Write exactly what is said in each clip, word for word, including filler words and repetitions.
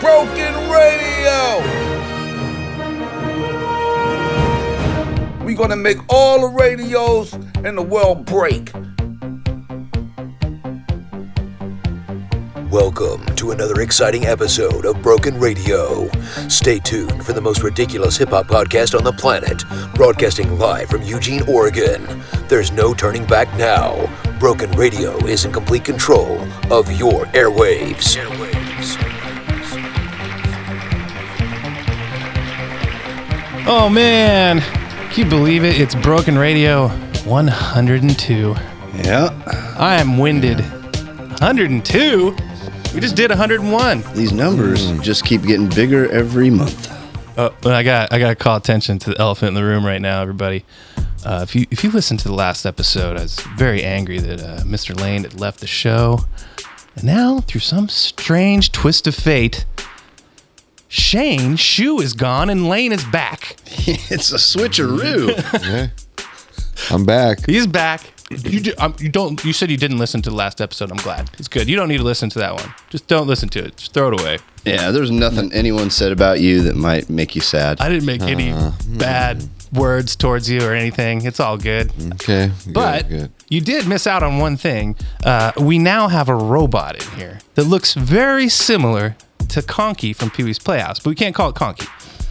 Broken Radio! We're gonna make all the radios in the world break. Welcome to another exciting episode of Broken Radio. Stay tuned for the most ridiculous hip-hop podcast on the planet, broadcasting live from Eugene, Oregon. There's no turning back now. Broken Radio is in complete control of your airwaves. Oh man, can you believe it? It's Broken Radio one hundred two. Yeah. I am winded. one hundred two? We just did one hundred one. These numbers mm. just keep getting bigger every month. Oh, but I got I got to call attention to the elephant in the room right now, everybody. Uh, if you if you listened to the last episode, I was very angry that uh, Mister Lane had left the show, and now through some strange twist of fate, Shane Shoe is gone and Lane is back. It's a switcheroo. Yeah. I'm back. He's back. You do, um, you don't. You said you didn't listen to the last episode. I'm glad. It's good. You don't need to listen to that one. Just don't listen to it. Just throw it away. Yeah, there's nothing anyone said about you that might make you sad. I didn't make uh, any bad mm. words towards you or anything. It's all good. Okay. But good, good. You did miss out on one thing. Uh, we now have a robot in here that looks very similar to Conky from Pee-wee's Playhouse, but we can't call it Conky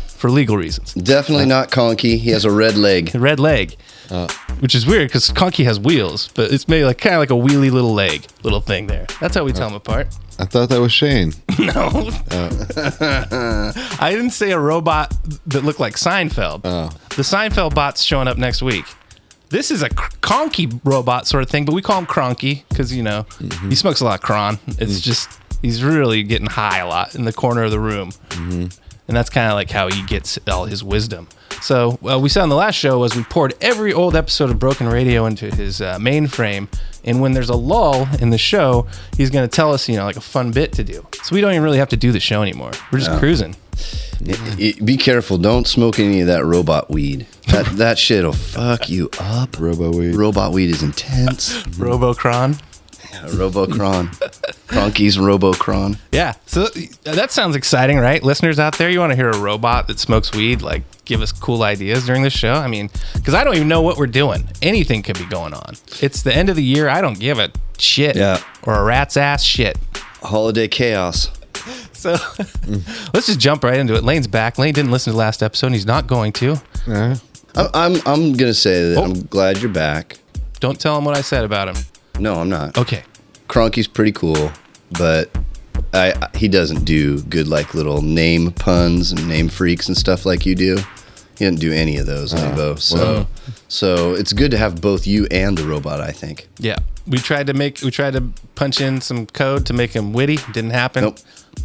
for legal reasons. Definitely uh, not Conky. He has a red leg. A red leg. Uh, Which is weird because Conky has wheels, but it's made like kind of like a wheelie little leg, little thing there. That's how we tell uh, them apart. I thought that was Shane. No. Uh. I didn't say a robot that looked like Seinfeld. Oh. The Seinfeld bot's showing up next week. This is a Conky robot sort of thing, but we call him Cronky because, you know, mm-hmm. he smokes a lot of cron. It's mm-hmm. just, he's really getting high a lot in the corner of the room. Mm-hmm. And that's kind of like how he gets all his wisdom. So uh, we said on the last show was we poured every old episode of Broken Radio into his uh, mainframe. And when there's a lull in the show, he's going to tell us, you know, like a fun bit to do. So we don't even really have to do the show anymore. We're just no. cruising. It, it, be careful. Don't smoke any of that robot weed. That that shit will fuck you up. Robo weed. Robot weed is intense. Robocron. Yeah, Robocron. Cronky's Robocron. Yeah. So that sounds exciting, right? Listeners out there, you want to hear a robot that smokes weed? Like, give us cool ideas during the show. I mean, because I don't even know what we're doing. Anything could be going on. It's the end of the year. I don't give a shit. Yeah. Or a rat's ass shit. Holiday chaos. So mm. let's just jump right into it. Lane's back. Lane didn't listen to the last episode, and he's not going to. Uh, I'm, I'm going to say that oh. I'm glad you're back. Don't tell him what I said about him. No, I'm not. Okay. Cronky's pretty cool, but I, I he doesn't do good like little name puns and name freaks and stuff like you do. He doesn't do any of those, uh, Levo. So well. so it's good to have both you and the robot, I think. Yeah. We tried to make we tried to punch in some code to make him witty. Didn't happen. Nope.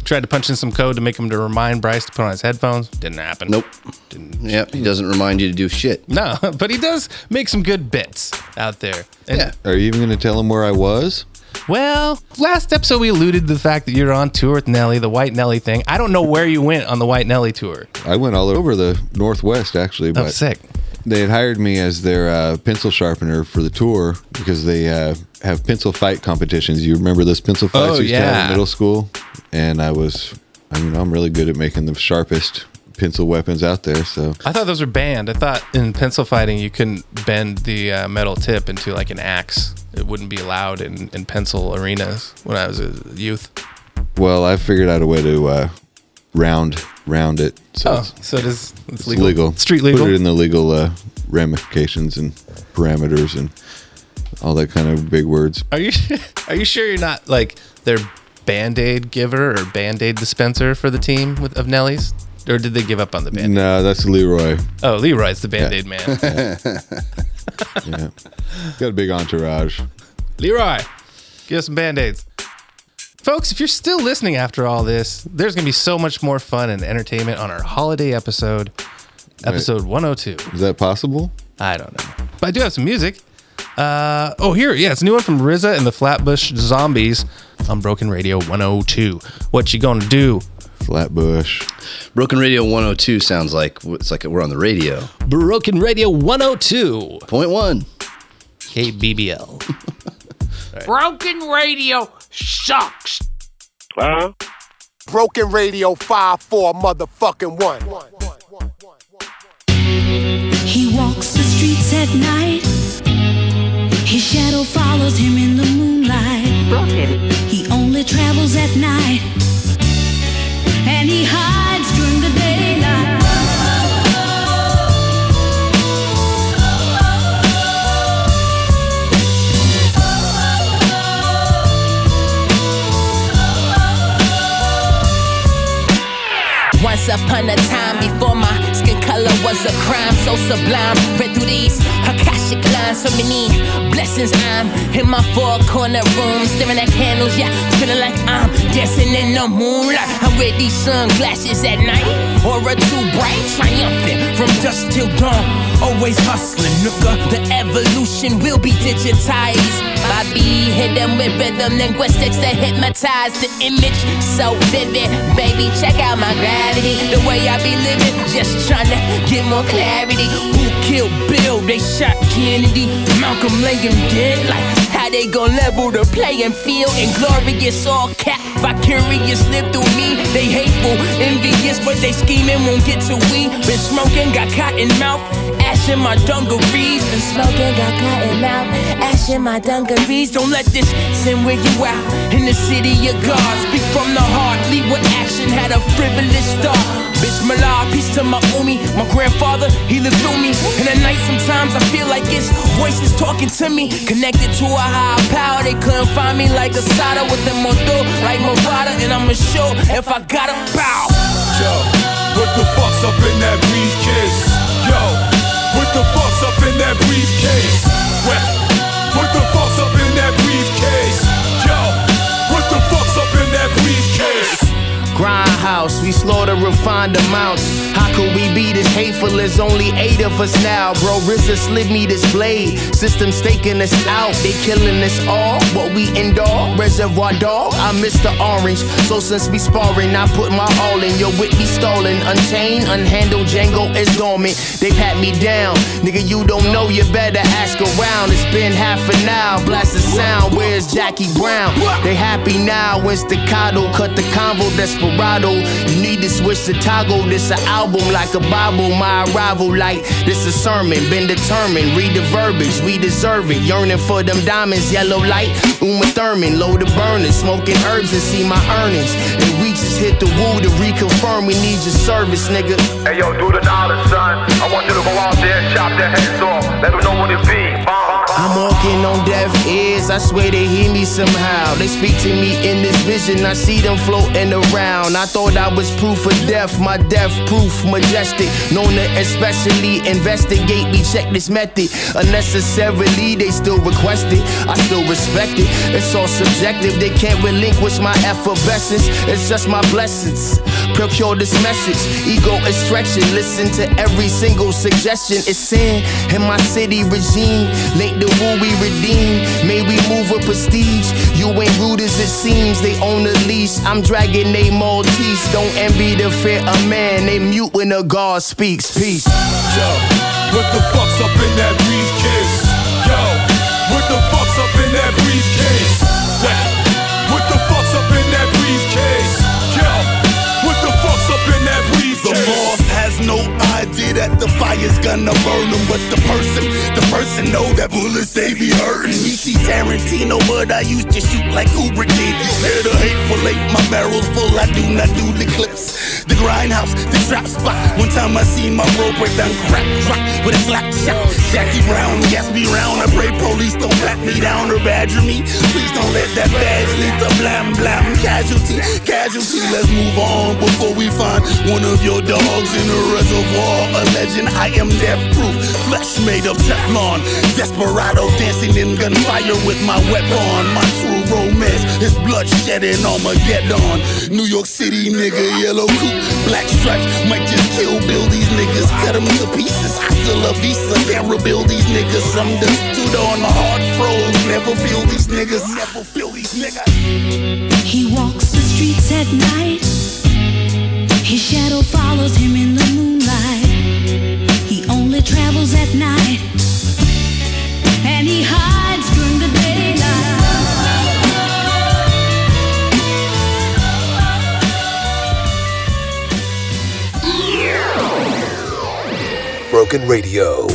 Tried to punch in some code to make him to remind Bryce to put on his headphones. Didn't happen. Nope. Didn't. Yep. He doesn't remind you to do shit. No, but he does make some good bits out there. And yeah. Are you even going to tell him where I was? Well, last episode we alluded to the fact that you're on tour with Nelly, the White Nelly thing. I don't know where you went on the White Nelly tour. I went all over the Northwest, actually. But that's sick. They had hired me as their uh, pencil sharpener for the tour because they uh, have pencil fight competitions. You remember those pencil fights oh, we used yeah. to have in middle school? And I was, I mean, I'm really good at making the sharpest pencil weapons out there. So I thought those were banned. I thought in pencil fighting you couldn't bend the uh, metal tip into like an axe. It wouldn't be allowed in, in pencil arenas when I was a youth. Well, I figured out a way to uh, round. round it so oh, it's, so it is it's, it's legal. legal street legal. Put it in the legal uh, ramifications and parameters and all that kind of big words. Are you are you sure you're not like their Band-Aid giver or Band-Aid dispenser for the team with of Nelly's, or did they give up on the Band-Aid? No, that's Leroy. Oh, Leroy's the Band-Aid yeah. man. Yeah. Yeah, got a big entourage. Leroy, give us some Band-Aids. Folks, if you're still listening after all this, there's going to be so much more fun and entertainment on our holiday episode, episode Wait, one oh two. Is that possible? I don't know. But I do have some music. Uh, oh, here. Yeah, it's a new one from R Z A and the Flatbush Zombies on Broken Radio one oh two. What you going to do? Flatbush. Broken Radio one oh two sounds like it's like we're on the radio. Broken Radio one oh two point one. K B B L. Right. Broken Radio sucks. Uh-huh. Broken Radio five four motherfucking one. He walks the streets at night. His shadow follows him in the moonlight. Broken. He only travels at night. And he hides during the daylight. Once upon a time, before my skin color was a crime, so sublime. Read through these Akashic lines, so many blessings. I'm in my four corner room, staring at candles, yeah, feeling like I'm dancing in the moonlight. I wear these sunglasses at night, aura too bright, triumphant from dusk till dawn. Always hustling, nigga. The evolution will be digitized. Bobby hit them with rhythm, linguistics that hypnotize the image, so vivid. Baby, check out my graph. The way I be living, just tryna get more clarity. Who killed Bill? They shot Kennedy. Malcolm laying dead. Like how they gon' level the playing field? And glorious, all cap vicarious live through me. They hateful, envious, but they scheming won't get to we. Been smoking, got cotton mouth, ash in my dungarees. Been smoking, got cotton mouth, ash in my dungarees. Don't let this sin wear you out. In the city of God, speak from the heart. Lead with action, had a frivolous. Bitch, my love, peace to my umi. My grandfather, he lived through me. And at night sometimes I feel like it's voices talking to me. Connected to a higher power, they couldn't find me. Like Asada with the motor, like Murata. And I'ma show if I got a bow. Yo, what the fuck's up in that briefcase? Yo, what the fuck's up in that briefcase? Well, what the fuck's up in that briefcase? Yo, what the fuck's up in that briefcase? Grindhouse, we slaughter refined amounts. How could we be this hateful? There's only eight of us now, bro. R Z A slid me this blade. System's taking us out. They killing us all. What we endure, Reservoir Dog. I miss the orange. So since we sparring, I put my all in. Yo, with me stalling, unchained, unhandled. Django is dormant. They pat me down. Nigga, you don't know. You better ask around. It's been half an hour. Blast the sound. Where's Jackie Brown? They happy now. When staccato, cut the convo. That's you need to switch to toggle. This an album like a Bible. My arrival like this a sermon. Been determined, read the verbiage. We deserve it, yearning for them diamonds. Yellow light, Uma Thurman. Load the burners, smoking herbs and see my earnings. And we just hit the woo to reconfirm we need your service, nigga. Hey yo, do the dollar, son. I want you to go out there and chop their heads off. Let them know what it be. Bomb. I'm walking on deaf ears. I swear they hear me somehow. They speak to me in this vision. I see them floating around. I thought I was proof of death, my death proof, majestic. Known to especially investigate me, check this method. Unnecessarily, they still request it, I still respect it. It's all subjective, they can't relinquish my effervescence. It's just my blessings, procure this message. Ego is stretching, listen to every single suggestion. It's sin in my city regime, link the woo we redeem. May we move with prestige, you ain't rude as it seems. They own the leash, I'm dragging they more. Maltese, don't envy the fear of man. They mute when the God speaks. Peace. Yo, what the fuck's up in that briefcase? Yo, what the fuck's up in that briefcase? Yeah. What the fuck's up in that briefcase? Yo, what the fuck's up in that briefcase? The boss has no idea that the fire's gonna burn him. But the person, the person know that bullets they be hurting. Me see Tarantino, but I used to shoot like Kubrick did. You hear the hateful hate, my barrel's full. I do not do the clips, the grindhouse, the trap spot. One time I seen my bro break down crack rock with a slap shot. Jackie Brown, yes me round. I pray police don't pat me down or badger me. Please don't let that badge lead to blam blam. Casualty, casualty. Let's move on before we find one of your dogs in a reservoir. A legend, I am death proof, flesh made of Teflon. Desperado dancing in gunfire with my weapon. My true romance is bloodshed and Armageddon. New York City nigga, yellow coupe, black stripes. Might just kill Bill, these niggas, cut them to pieces. I still love Visa, can't rebuild these niggas. From the dude on my heart froze. Never feel these niggas, never feel these niggas. He walks the streets at night. His shadow follows him in the moonlight. He only travels at night, and he hides during the daylight. Broken Radio.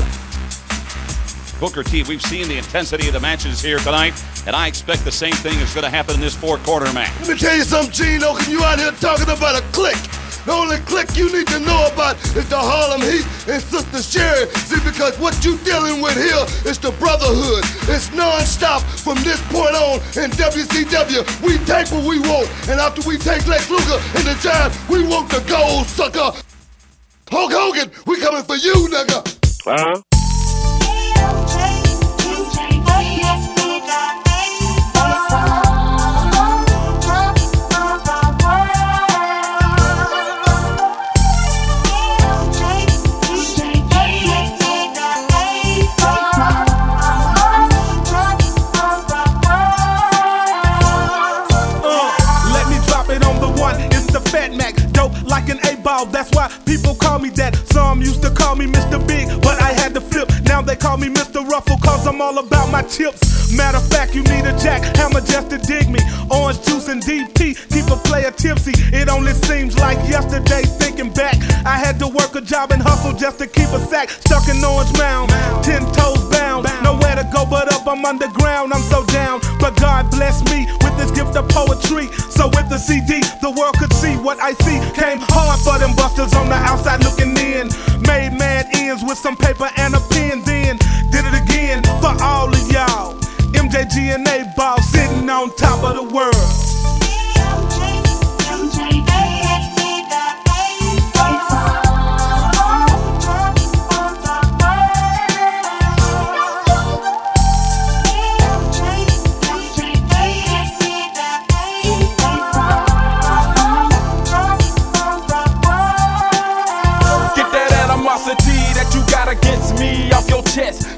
Booker T, we've seen the intensity of the matches here tonight, and I expect the same thing is going to happen in this four-quarter match. Let me tell you something, Gino, because you out here talking about a clique. The only clique you need to know about is the Harlem Heat and Sister Sherry. See, because what you dealing with here is the brotherhood. It's nonstop from this point on in W C W. We take what we want, and after we take Lex Luger and the Giant, we want the gold, sucker. Hulk Hogan, we coming for you, nigga. Uh-huh. That's why people call me that. Some used to call me Mister Big, but I had to flip. Now they call me Mister Ruffle, cause I'm all about my chips. Matter of fact, you need a jackhammer just to dig me. Orange juice and D P keep a player tipsy. It only seems like yesterday, thinking back. I had to work a job and hustle just to keep a sack. Stuck in Orange Mound, ten toes bound. Nowhere to go but up, I'm underground, I'm so down. But God bless me with this gift of poetry. So with the C D, the world could see what I see. Came hard for them busters on the outside looking in. Made mad ends with some paper and a pen. Then did it again for all of y'all. M J G and A-Ball sitting on top of the world.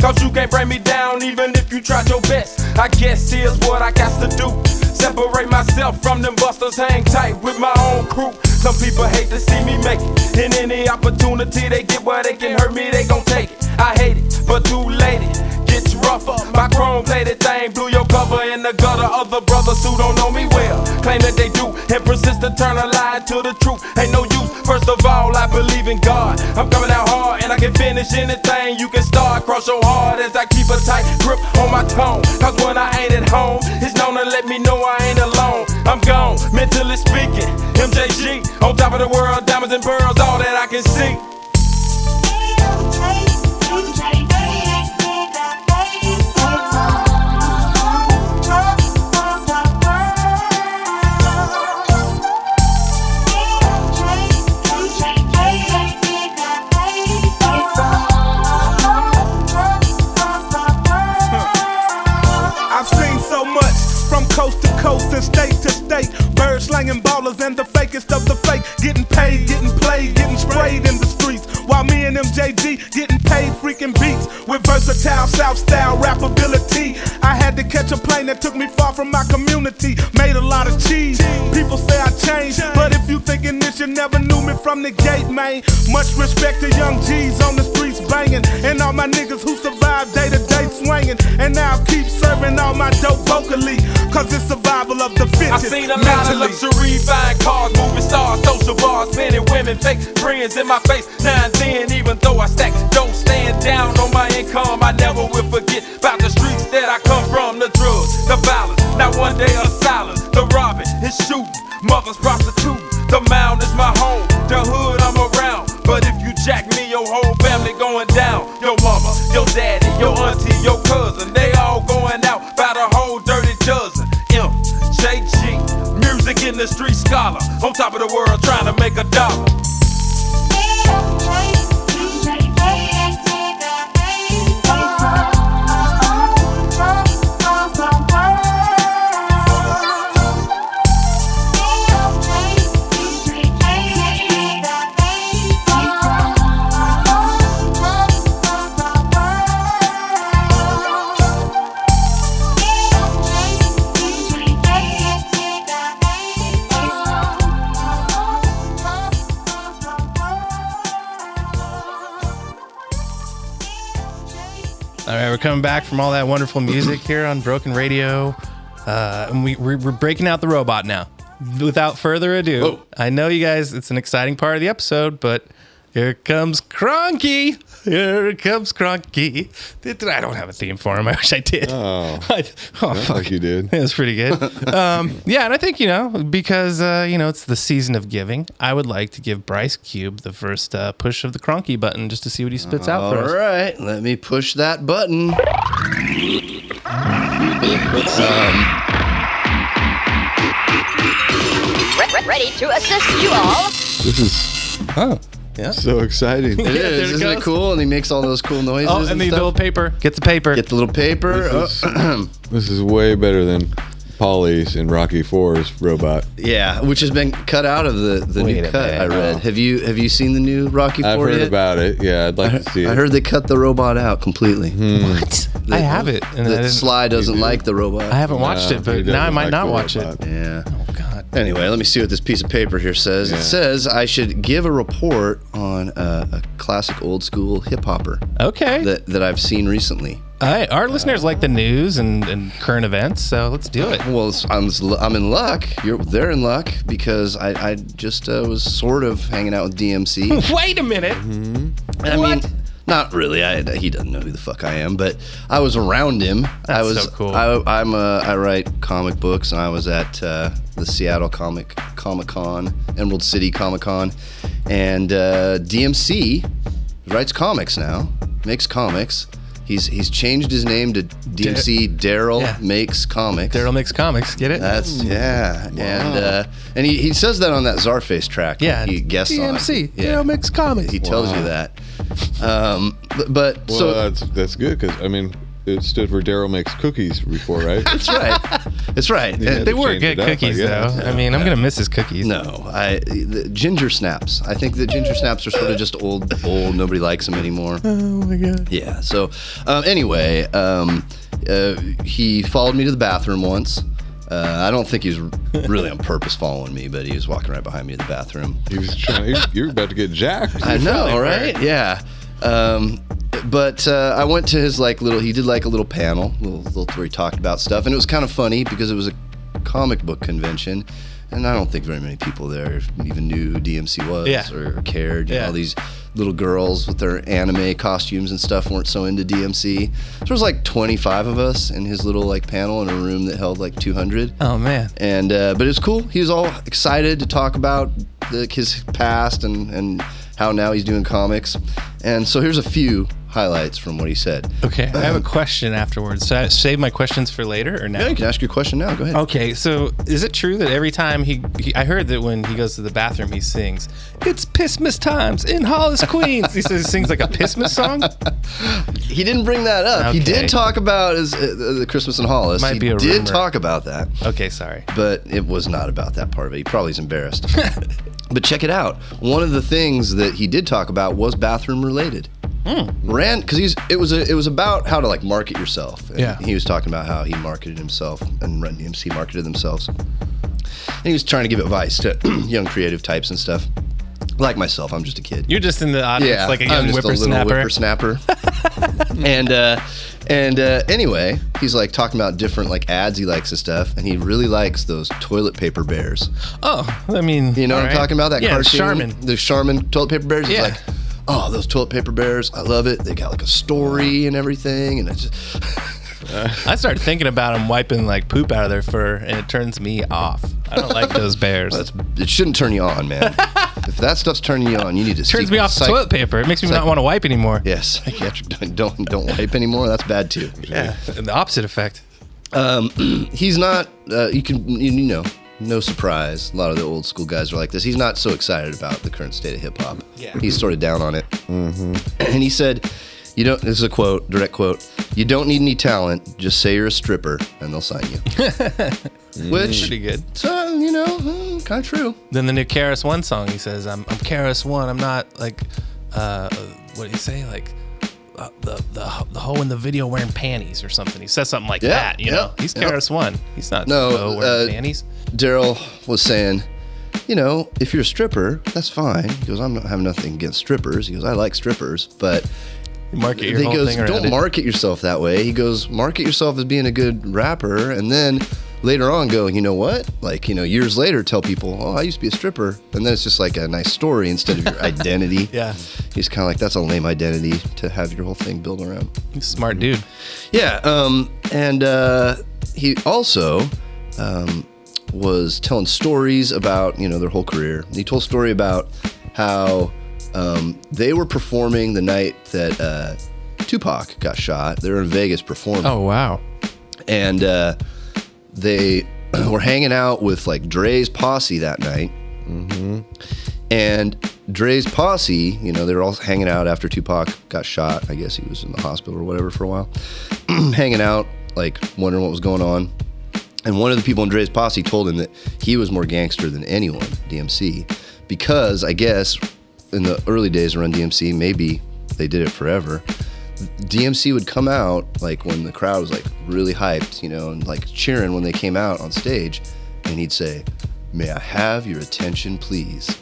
Cause you can't bring me down even if you tried your best. I guess here's what I got to do. Separate myself from them busters, hang tight with my own crew. Some people hate to see me make it. In any opportunity they get where they can hurt me, they gon' take it. I hate it, but too late it gets rougher. My chrome-plated thing blew your cover in the gutter. Other brothers who don't know me well claim that they do and persist to turn a lie to the truth. Ain't no use. First of all, I believe in God. I'm coming out hard and I can finish anything. You can start, cross your heart as I keep a tight grip on my tone. Cause when I ain't at home, it's known to let me know I ain't alone. I'm gone, mentally speaking. M J G, on top of the world, diamonds and pearls, all that I can see. Coast and state to state, bird slanging ballers and the fakest of the fake, getting paid, getting played, getting sprayed in the streets, while me and M J G getting paid freaking beats, with versatile South style rap ability. I had to catch a plane that took me far from my community, made a lot of cheese, people say I changed, but if you thinking this you never knew me from the gate, man. Much respect to young G's on the streets banging, and all my niggas who survived day to day swinging, and now I keep serving all my dope vocally, cause it's survival of the fittest. I seen a lot of luxury, buying cars, moving stars, social bars, men and women, fake friends in my face. Now and then, even though I stack, don't stand down on my income. I never will forget about the streets that I come from, the drugs, the violence. Not one day of silence, the robbing is shooting, mothers prostituting. The mound is my home, the hood I'm around. But if you jack me, your whole family going down. Your mama, your daddy, your auntie, your cousin, they all going out by the whole dirty dozen. M J G, music industry scholar, on top of the world trying to make a dollar. All right, we're coming back from all that wonderful music here on Broken Radio. Uh, and we, we're, we're breaking out the robot now. Without further ado, whoa. I know you guys, it's an exciting part of the episode, but Here comes Cronky. Here comes Cronky. I don't have a theme for him. I wish I did. Oh, I, oh fuck, like you did. It was pretty good. um, yeah, and I think, you know, because uh, you know, it's the season of giving. I would like to give Bryce Cube the first uh, push of the Cronky button just to see what he spits All out for us. All right, let me push that button. um, Ready to assist you all. This is huh. Yeah. So exciting. It is. Yeah, it Isn't goes. it cool? And he makes all those cool noises. Oh, and, and the stuff. little paper. Get the paper. Get the little paper. This, oh. is, this is way better than Polly's in Rocky four's robot. Yeah, which has been cut out of the, the new cut minute. I read. Oh. Have you have you seen the new Rocky I've four I've heard yet? about it. Yeah, I'd like I, to see I it. I heard they cut the robot out completely. Hmm. What? The, I have it. And the Sly doesn't do. like the robot. I haven't watched no, it, but now I might like not watch robot. it. Yeah. Oh, God. Anyway, let me see what this piece of paper here says. Yeah. It says I should give a report on a, a classic old school hip hopper. Okay. That that I've seen recently. All right. Our uh, listeners like the news and, and current events, so let's do it. Well, I'm I'm in luck. You're they're in luck because I I just uh, was sort of hanging out with D M C. Wait a minute. Mm-hmm. I what? Mean, Not really. I, he doesn't know who the fuck I am, but I was around him. That's I was, so cool. I, I'm a, I write comic books, and I was at uh, the Seattle Comic Comic Con, Emerald City Comic Con, and uh, D M C writes comics now, makes comics. He's he's changed his name to D M C. Daryl yeah. Makes Comics. Daryl Makes Comics. Get it? That's yeah. Wow. And uh, and he, he says that on that Czarface track. Yeah. He guessed on D M C. Yeah. Daryl Makes Comics. He wow. tells you that. Um, but, but well, so that's that's good because I mean it stood for Daryl Makes Cookies before, right? That's right. That's right. Yeah, they were good cookies up, I though. Yeah. I mean, I'm yeah. gonna miss his cookies. No, I the ginger snaps. I think the ginger snaps are sort of just old, old. Nobody likes them anymore. Oh my god. Yeah. So um, anyway, um, uh, he followed me to the bathroom once. Uh, I don't think he was really on purpose following me, but he was walking right behind me in the bathroom. He was trying. You were about to get jacked. I know, right? Work. Yeah. Um, but uh, I went to his like little. He did like a little panel, little, little where he talked about stuff, and it was kind of funny because it was a comic book convention, and I don't think very many people there even knew who D M C was yeah. or cared. You yeah. know, all these little girls with their anime costumes and stuff weren't so into D M C. So there was like twenty-five of us in his little like panel in a room that held like two hundred. Oh man! And uh, but it was cool. He was all excited to talk about the, his past and and how now he's doing comics. And so here's a few highlights from what he said. Okay, um, I have a question afterwards. So I save my questions for later or now? Yeah, you can ask your question now. Go ahead. Okay, so is it true that every time he, he I heard that when he goes to the bathroom, he sings, "It's Pissmas times in Hollis, Queens." He says he sings like a Pissmas song? He didn't bring that up. Okay. He did talk about his, uh, the Christmas in Hollis. Might he be a did rumor. talk about that. Okay, sorry. But it was not about that part of it. He probably is embarrassed. But check it out. One of the things that he did talk about was bathroom related. Mm. Ran because he's it was a, it was about how to like market yourself. And yeah. He was talking about how he marketed himself and Run D M C marketed themselves. And he was trying to give advice to young creative types and stuff. Like myself, I'm just a kid. You're just in the audience, yeah, like a young I'm just whippersnapper. A little whippersnapper. and uh, and uh, anyway, he's like talking about different like ads he likes and stuff, and he really likes those toilet paper bears. Oh, I mean, you know what right. I'm talking about? That yeah, cartoon, Charmin. The Charmin toilet paper bears. Yeah. Like, oh, those toilet paper bears! I love it. They got like a story and everything, and I just. I started thinking about them wiping like poop out of their fur, and it turns me off. I don't like those bears. Well, it shouldn't turn you on, man. If that stuff's turning you on, you need to. It turns me off psych- toilet paper. It makes me psych- not want to wipe anymore. Yes, yeah, psychiatric don't, don't don't wipe anymore. That's bad too. Yeah, and the opposite effect. Um, he's not. Uh, you can you know. No surprise, a lot of the old school guys are like this. He's not so excited about the current state of hip hop. Yeah. He's sort of down on it. Mm-hmm. And he said, "You don't." This is a quote, direct quote. "You don't need any talent. Just say you're a stripper, and they'll sign you." Mm. Which pretty good. So you know, kind of true. Then the new K R S One song. He says, "I'm, I'm K R S One. I'm not like, uh, what do you say? Like." Uh, the, the the hoe in the video wearing panties or something." He says something like yeah, that, you yeah, know? He's yeah. K R S One. He's not no, uh, wearing uh, panties. Daryl was saying, you know, if you're a stripper, that's fine. He goes, "I'm not having nothing against strippers." He goes, "I like strippers, but..." Market your he whole goes, thing "Don't market it. yourself that way." He goes, "Market yourself as being a good rapper, and then later on go, you know what? Like, you know, years later tell people, oh, I used to be a stripper. And then it's just like a nice story instead of your identity. Yeah. He's kind of like, that's a lame identity to have your whole thing built around. He's a smart dude. Yeah. Um, and uh, he also um, was telling stories about, you know, their whole career. He told a story about how um, they were performing the night that uh, Tupac got shot. They were in Vegas performing. Oh, wow. And uh, they were hanging out with like Dre's posse that night. Mm-hmm. And Dre's posse, you know, they were all hanging out after Tupac got shot. I guess he was in the hospital or whatever for a while. Hanging out, like wondering what was going on. And one of the people in Dre's posse told him that he was more gangster than anyone, D M C. Because I guess in the early days around D M C, maybe they did it forever, D M C would come out like when the crowd was like really hyped, you know, and like cheering when they came out on stage, and he'd say, "May I have your attention, please?"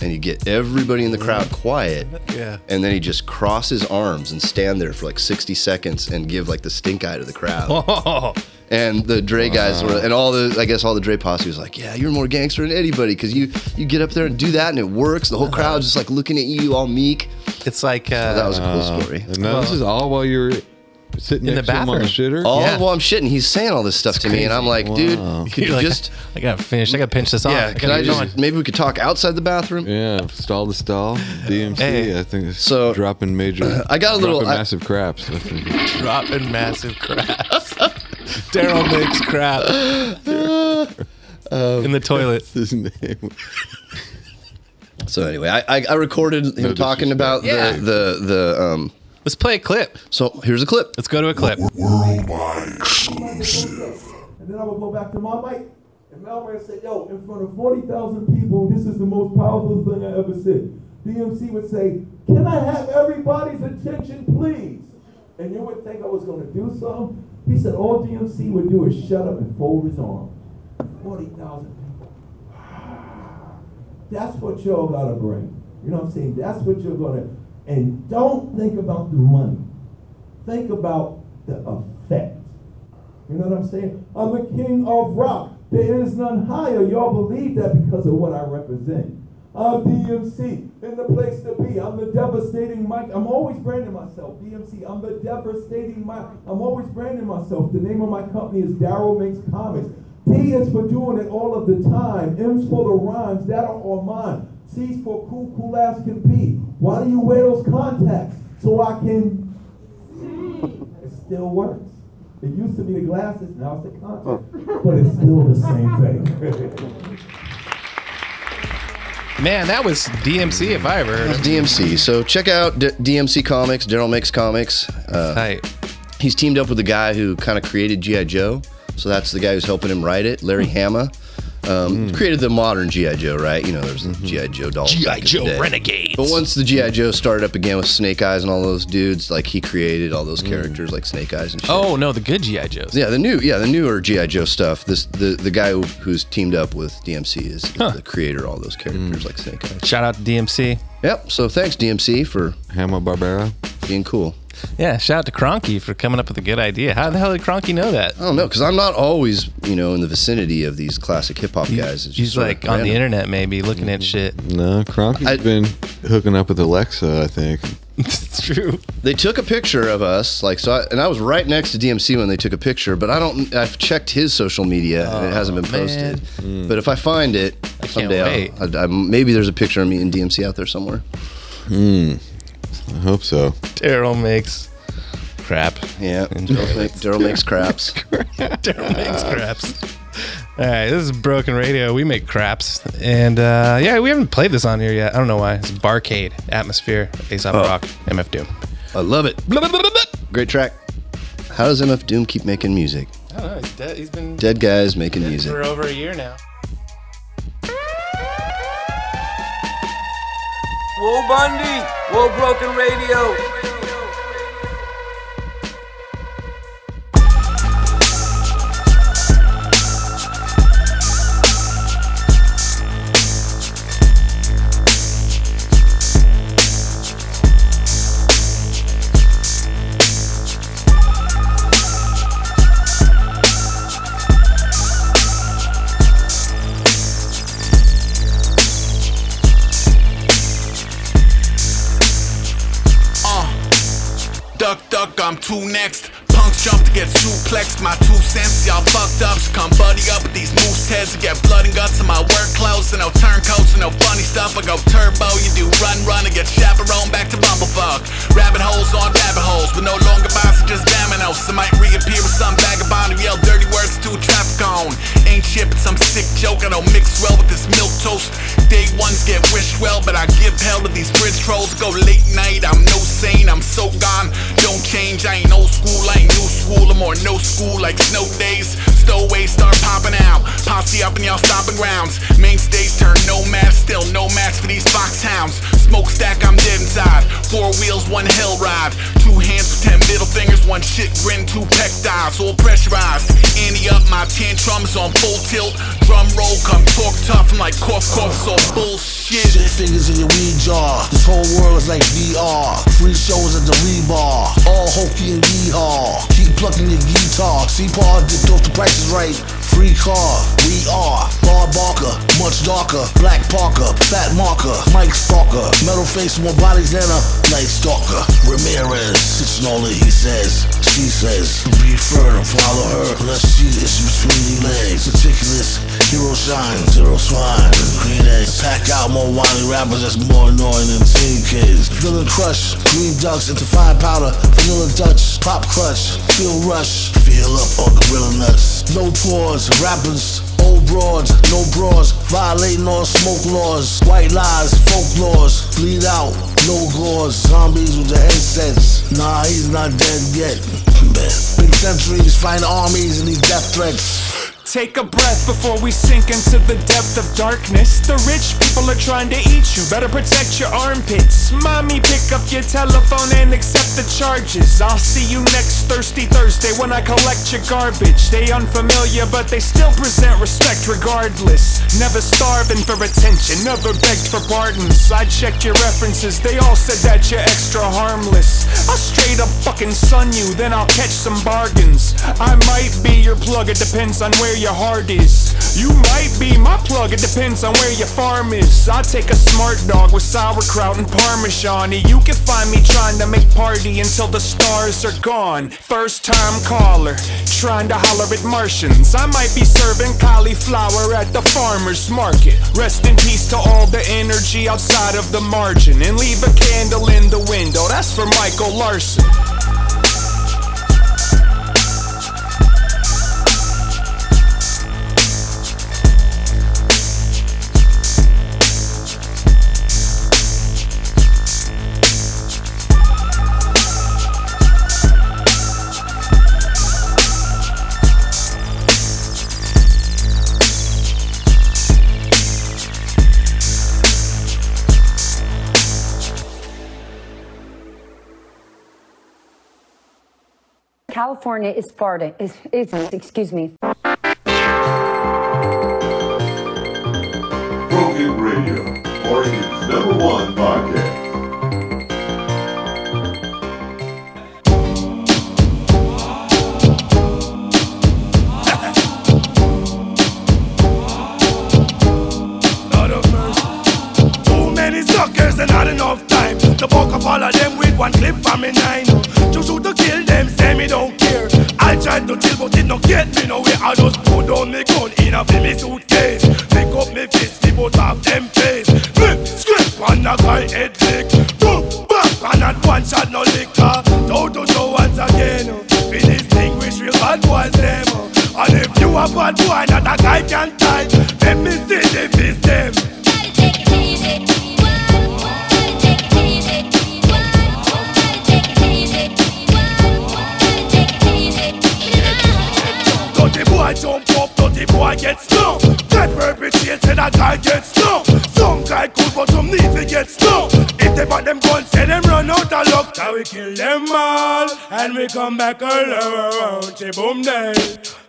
And he'd get everybody in the crowd quiet. Yeah. And then he'd just cross his arms and stand there for like sixty seconds and give like the stink eye to the crowd. Oh. And the Dre guys wow. were, and all the, I guess all the Dre posse was like, yeah, you're more gangster than anybody because you, you get up there and do that and it works. The whole uh-huh. crowd's just like looking at you all meek. It's like, uh, so that was a cool uh, story. No, well, this is all while you're sitting in the bathroom. On the shitter? All yeah. while I'm shitting, he's saying all this stuff it's to crazy. Me, and I'm like, dude, wow. could you like, just? I gotta finish. I gotta pinch this off. Yeah, can I just? Going? Maybe we could talk outside the bathroom. Yeah, stall to stall. D M C, hey. I think it's so, dropping major. Uh, I got a little dropping I, massive craps. Dropping massive craps. Daryl makes crap uh, in the toilet. That's his name. So anyway, I, I, I recorded him no talking about yeah. the the the um. Let's play a clip. So here's a clip. Let's go to a clip. Worldwide exclusive. And then I would go back to my mic and Malbrand said, yo, in front of forty thousand people, this is the most powerful thing I ever said. D M C would say, can I have everybody's attention, please? And you would think I was going to do something. He said, all D M C would do is shut up and fold his arms. forty thousand people. That's what y'all got to bring. You know what I'm saying? That's what you're going to... And don't think about the money. Think about the effect. You know what I'm saying? I'm the king of rock. There is none higher. Y'all believe that because of what I represent. I'm D M C, in the place to be. I'm the devastating Mike. I'm always branding myself, D M C. I'm the devastating Mike. I'm always branding myself. The name of my company is Daryl Makes Comics. D is for doing it all of the time. M's for the rhymes that are on mine. C's for cool, cool ass can be. Why do you wear those contacts? So I can see. It still works. It used to be the glasses, now it's the contacts. But it's still the same thing. Man, that was D M C if I ever heard of it. D M C. So check out D- DMC Comics, Daryl Makes Comics. Uh, right. He's teamed up with the guy who kind of created G I Joe. So that's the guy who's helping him write it, Larry Hama. Um, mm. Created the modern G I Joe, right? You know, there's mm-hmm. G I Joe dolls. G I Joe Renegades. But once the G I Joe started up again with Snake Eyes and all those dudes, like he created all those mm. characters like Snake Eyes and shit. Oh no, the good G I Joes. Yeah, the new, yeah, the newer G I Joe stuff. This the the guy who, who's teamed up with D M C is, is huh. the creator of all those characters mm. like Snake Eyes. Shout out to D M C. Yep. So thanks D M C for Hama Barbera being cool. Yeah, shout out to Cronky for coming up with a good idea. How the hell did Cronky know that? I don't know, because I'm not always, you know, in the vicinity of these classic hip-hop he, guys. It's he's like on the internet maybe, looking at shit. No, Cronky's I, been hooking up with Alexa, I think. It's true. They took a picture of us, like so, I, and I was right next to D M C when they took a picture, but I don't, I've checked his social media, oh, and it hasn't been posted. Mm. But if I find it, I someday, I'll, I, I, maybe there's a picture of me and D M C out there somewhere. Hmm. I hope so. Daryl makes crap. Yeah. Daryl makes craps. Daryl makes craps. All right. This is Broken Radio. We make craps. And uh, yeah, we haven't played this on here yet. I don't know why. It's Barcade, Atmosphere, Aesop oh. Rock, M F Doom. I love it. Blah, blah, blah, blah, blah. Great track. How does M F Doom keep making music? I don't know. He's dead. He's been dead guys making dead music. For over a year now. Whoa, Bundy! Whoa, Broken Radio! stuck, I'm too next. Punks jump to get suplexed, my two cents, y'all fucked up. So come buddy up with these moose heads and get blood and guts in my work clothes. And no turncoats and no funny stuff, I go turbo. You do run run and get chaperone back to bumblefuck. Rabbit holes on rabbit holes, but no longer bounce, just dominoes. I might reappear with some vagabond who yell dirty words to a traffic cone. Ain't shit but some sick joke, I don't mix well with this milk toast. Day ones get wished well, but I give hell to these bridge trolls. Go late night, I'm no sane, I'm so gone. Don't change, I ain't old school, I ain't new school, I'm on no school like snow days. Stowaways start popping out, posse up in y'all stomping grounds. Mainstays turn nomads, still no match for these foxhounds. Smokestack, I'm dead inside. Four wheels, one hell ride. Two hands with ten middle fingers, one shit grin, two pectiles, all pressurized. Andy up, my tantrums on full tilt. Drum roll, come talk tough, I'm like cough cough, so bullshit. Shit fingers in your weed jar. This whole world is like V R. Free shows at the rebar, all hokey and D R. Keep plucking your guitar. C P A R dipped off the prices right. Free car, we are Bob Barker, much darker. Black Parker, Fat Marker, Mike Stalker. Metal face, more bodies than a Night Stalker. Ramirez, it's Nolly, he says, she says. Be firm, follow her, let's see this between your legs. Meticulous, hero shine, zero swine. Green eggs, pack out more whiny rappers that's more annoying than teen kids. Villain crush, green ducks into fine powder. Vanilla Dutch, pop crutch. Feel rush, feel up on gorilla nuts. No pause, rappers, old broads, no bras. Violating all smoke laws. White lies, folklores. Bleed out, no gauze. Zombies with the headsets. Nah, he's not dead yet. Big centuries, find armies and these death threats. Take a breath before we sink into the depth of darkness. The rich people are trying to eat you, better protect your armpits. Mommy, pick up your telephone and accept the charges. I'll see you next Thirsty Thursday when I collect your garbage. They unfamiliar, but they still present respect regardless. Never starving for attention, never begged for pardons. I checked your references, they all said that you're extra harmless. I'll straight up fucking sun you, then I'll catch some bargains. I might be your plug, it depends on where your heart is. You might be my plug, it depends on where your farm is. I take a smart dog with sauerkraut and parmesan. You can find me trying to make party until the stars are gone. First time caller, trying to holler at Martians. I might be serving cauliflower at the farmer's market. Rest in peace to all the energy outside of the margin. And leave a candle in the window, that's for Michael Larson. California is farting. Is, is, excuse me. Broken Radio, Oregon's number one podcast. Too many suckers and not enough time. The bulk of all of them with one clip from me nine. To shoot to kill them, say me don't care. I tried to chill but it don't get me nowhere. I just put on me gun in a me suitcase. Pick up me fist, the both of them face. Flip, scrape, and a guy head lick. Boom, back, and not one shot no liquor. Now to show once again, we distinguish real bad boys them. And if you a bad boy, not a guy can die. Let me see the fist them. Gotta take it easy. I jump up, dirty boy get stung. That perpetrator, that guy get stung. Some guy could, but some need to get stung. If they bought them guns, say them run out of luck. Now we kill them all, and we come back all around. She-boom day,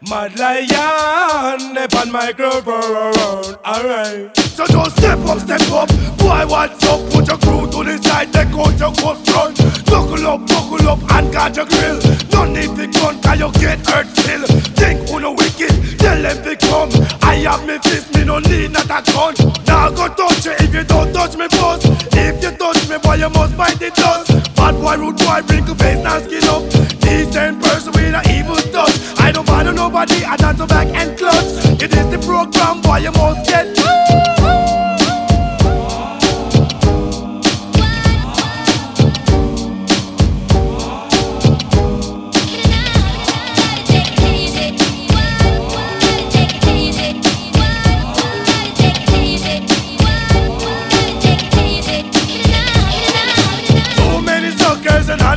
mad lion, they pan microphone. Alright. So just step up, step up, boy what's up? Put your crew to the side, take out your coat front. Buckle up, buckle up, and guard your grill. No need to gun, cause you get hurt still. Think who no wicked, tell them to come. I have me fist, me no need not a gun. Now go touch you if you don't touch me boss. If you touch me boy you must bite the dust. Bad boy, rude boy, wrinkle face, now skin up. Decent person with an evil touch. I don't bother nobody, I dance on back and clutch. It is the program, boy, you must get.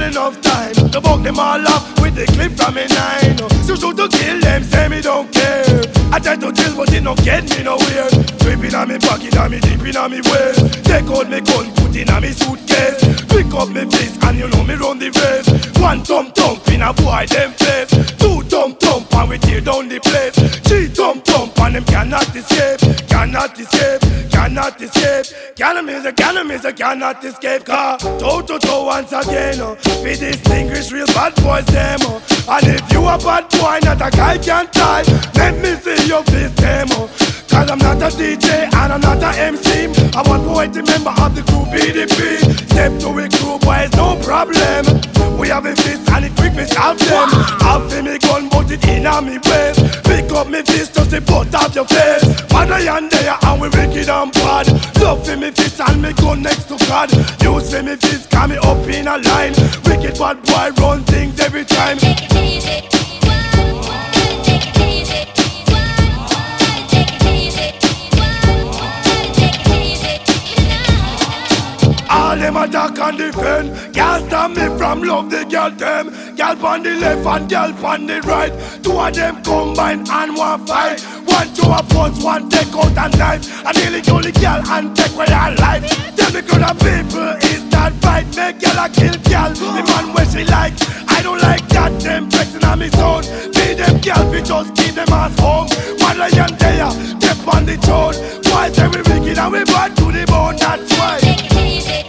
Enough time to buck them all up with the clip from a nine. So shoot to kill them, say me don't care. I try to kill but it don't get me nowhere. Tripping on me pocket and me dipping on me waist. Take out me gun, put in on me suitcase. Pick up me face and you know me run the race. One thumb thump in a boy them face. Two thumb thump and we tear down the place. Three thumb thump and them cannot escape. Cannot escape, cannot escape. Cannot music, cannot music, cannot escape. Car toe to toe once again. Uh, we distinguish real bad boys them. Uh, and if you a bad boy, not a guy can try. Let me see your face them. Uh, Cause I'm not a D J and I'm not a M C. I want poetic member of the crew B D P. Step to a crew boys, no problem. We have a fist and it quick me solve them. I've me gun but it in on me waist. Pick up me fist just the butt of your face. Mother and there and we wicked and bad. Love for me fist and me gun next to God. Use for me fist cause me up in a line. Wicked bad boy run things every time. Take it easy. All them attack and defend. Girl stop me from love the girl them. Girl on the left and girl on the right. Two of them combine and one fight. One two a punch, one take out and knife. I nearly kill the girl and take away her life. Tell me could a people is that fight. Make girl a kill girl, the man where she like. I don't like that them flexing on me zone. Be them girl, we just keep them ass home. One lion there, step on the throne. Why say we wicked and we bad to the bone, that's why. Take it easy.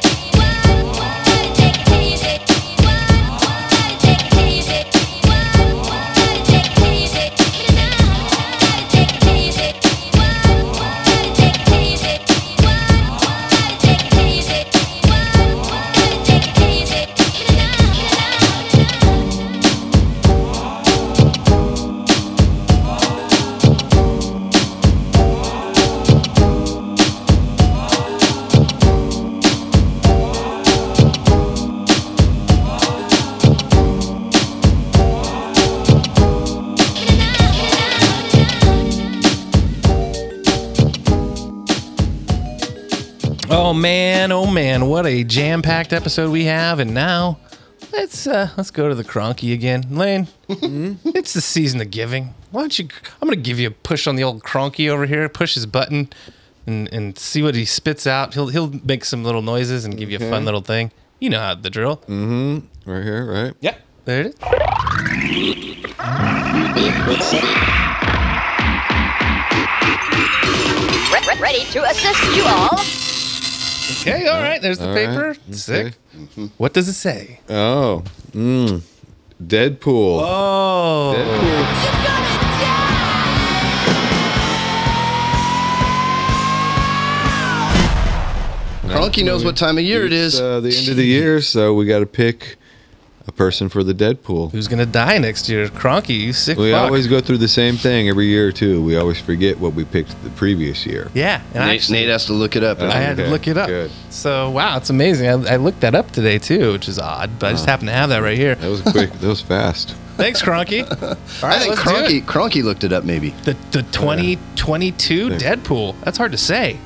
Oh man, oh man, what a jam-packed episode we have, and now let's uh, let's go to the Cronky again. Lane, it's the season of giving. Why don't you, I'm going to give you a push on the old Cronky over here, push his button, and, and see what he spits out. He'll he'll make some little noises and give you a fun little thing. You know how the drill. Mm-hmm. Right here, right? Yep. There it is. Ready to assist you all. Okay, all right, there's the all paper. Right. Sick. Okay. Mm-hmm. What does it say? Oh, mm. Deadpool. Oh. Deadpool. You're gonna die! Cronky knows what time of year it is. Uh, the end of the year, so we got to pick a person for the Deadpool. Who's going to die next year? Cronky, you sick We fuck. always go through the same thing every year, too. We always forget what we picked the previous year. Yeah. And Nate, I actually, Nate has to look it up. Oh, I had okay. to look it up. Good. So, wow, it's amazing. I, I looked that up today, too, which is odd, but oh. I just happened to have that right here. That was quick. That was fast. Thanks, Cronky. Right, I think Cronky, Cronky looked it up, maybe. The the twenty twenty-two yeah. Deadpool. That's hard to say.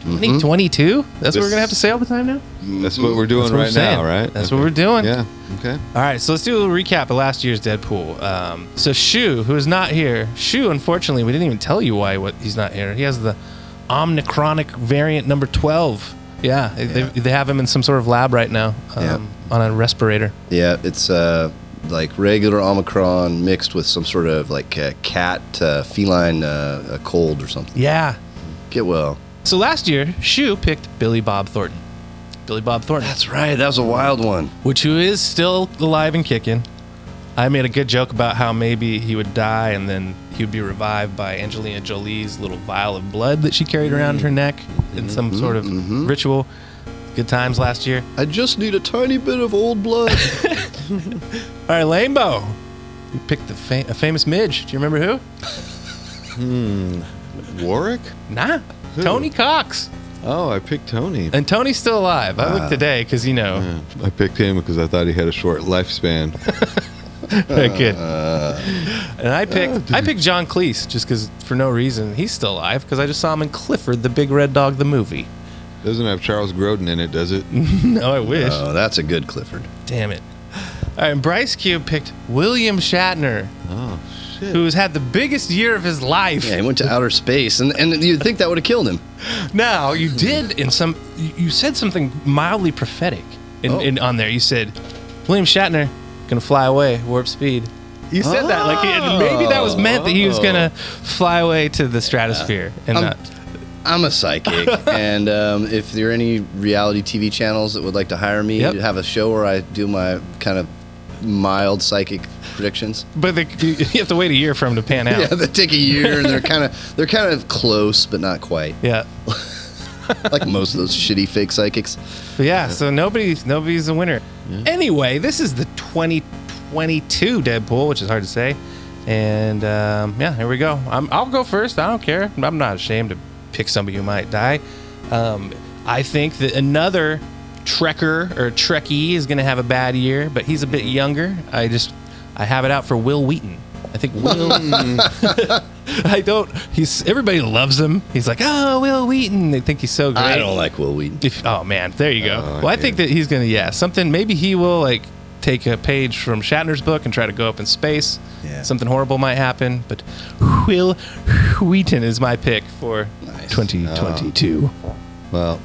twenty twenty-two? Mm-hmm. That's this, what we're going to have to say all the time now? That's what we're doing what right now, right? That's okay. what we're doing. Yeah. Okay. All right. So let's do a little recap of last year's Deadpool. Um, so Shu, who is not here. Shu, unfortunately, we didn't even tell you why what, he's not here. He has the Omicronic variant number twelve. Yeah. yeah. They, they have him in some sort of lab right now um, yeah. on a respirator. Yeah. It's uh, like regular Omicron mixed with some sort of like uh, cat, uh, feline uh, cold or something. Yeah. Get well. So last year, Shu picked Billy Bob Thornton. Billy Bob Thornton. That's right. That was a wild one. Which who is still alive and kicking. I made a good joke about how maybe he would die and then he would be revived by Angelina Jolie's little vial of blood that she carried around her neck in some sort of mm-hmm. ritual. Good Times last year. I just need a tiny bit of old blood. All right, Lambo. You picked the fam- a famous midge. Do you remember who? Hmm. Warwick? Nah. Who? Tony Cox. Oh, I picked Tony. And Tony's still alive. I uh, looked today because, you know. Yeah, I picked him because I thought he had a short lifespan. Good. Uh, and I picked uh, I picked John Cleese just because, for no reason, he's still alive because I just saw him in Clifford, the Big Red Dog, the movie. Doesn't have Charles Grodin in it, does it? No, I wish. Oh, that's a good Clifford. Damn it. All right, and Bryce Cube picked William Shatner. Oh, shit. Who's had the biggest year of his life. Yeah, he went to outer space, and, and you'd think that would have killed him. No, you did in some... You said something mildly prophetic in, oh. in on there. You said, William Shatner, gonna fly away, warp speed. You said oh. that. Like it, maybe that was meant that he was gonna fly away to the stratosphere. Yeah. And I'm, not... I'm a psychic, and um, if there are any reality T V channels that would like to hire me, yep. to have a show where I do my kind of mild psychic predictions. But they, you have to wait a year for them to pan out. Yeah, they take a year, and they're kind of they're kind of close, but not quite. Yeah. Like most of those shitty fake psychics. But yeah, yeah, so nobody's nobody's a winner. Yeah. Anyway, this is the twenty twenty-two Deadpool, which is hard to say. And um, yeah, here we go. I'm, I'll go first. I don't care. I'm not ashamed to pick somebody who might die. Um, I think that another Trekker or Trekkie is going to have a bad year, but he's a bit younger. I just I have it out for Will Wheaton. I think Will. I don't. He's everybody loves him. He's like, oh, Will Wheaton. They think he's so great. I don't like Will Wheaton. If, oh man, there you go. Oh, well, okay. I think that he's gonna, yeah, something. Maybe he will like take a page from Shatner's book and try to go up in space. Yeah. Something horrible might happen. But Will Wheaton is my pick for nice. twenty twenty-two. Oh. Well,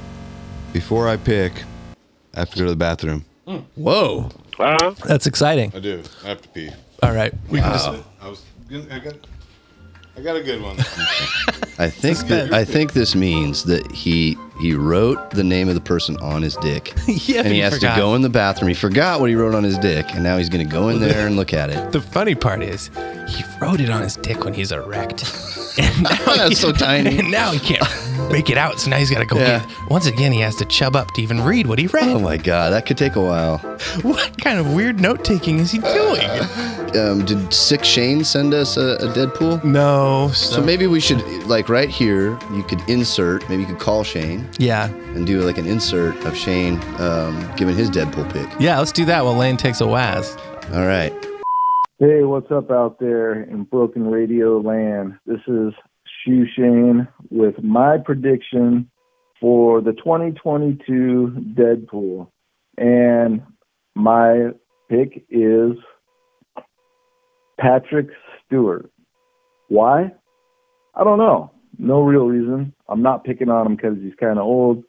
before I pick, I have to go to the bathroom. Mm. Whoa, uh-huh. That's exciting. I do. I have to pee. All right. We wow. can just, I was. I got. I got a good one. I think that I think this means that he he wrote the name of the person on his dick. Yeah, and he, he has forgot. to go in the bathroom. He forgot what he wrote on his dick, and now he's going to go in there and look at it. The funny part is, he wrote it on his dick when he's erect. And now oh, that's so tiny. And now he can't make it out. So now he's got to go. Yeah. Get, once again, he has to chub up to even read what he read. Oh my god, that could take a while. What kind of weird note taking is he doing? Uh, um, did Sick Shane send us a, a Deadpool? No. So. so maybe we should, like right here, you could insert. Maybe you could call Shane. Yeah. And do like an insert of Shane um, giving his Deadpool pick. Yeah, let's do that while Lane takes a whiz. All right. Hey, what's up out there in Broken Radio land? This is Shoe Shane with my prediction for the twenty twenty-two Deadpool. And my pick is Patrick Stewart. Why? I don't know. No real reason. I'm not picking on him because he's kind of old.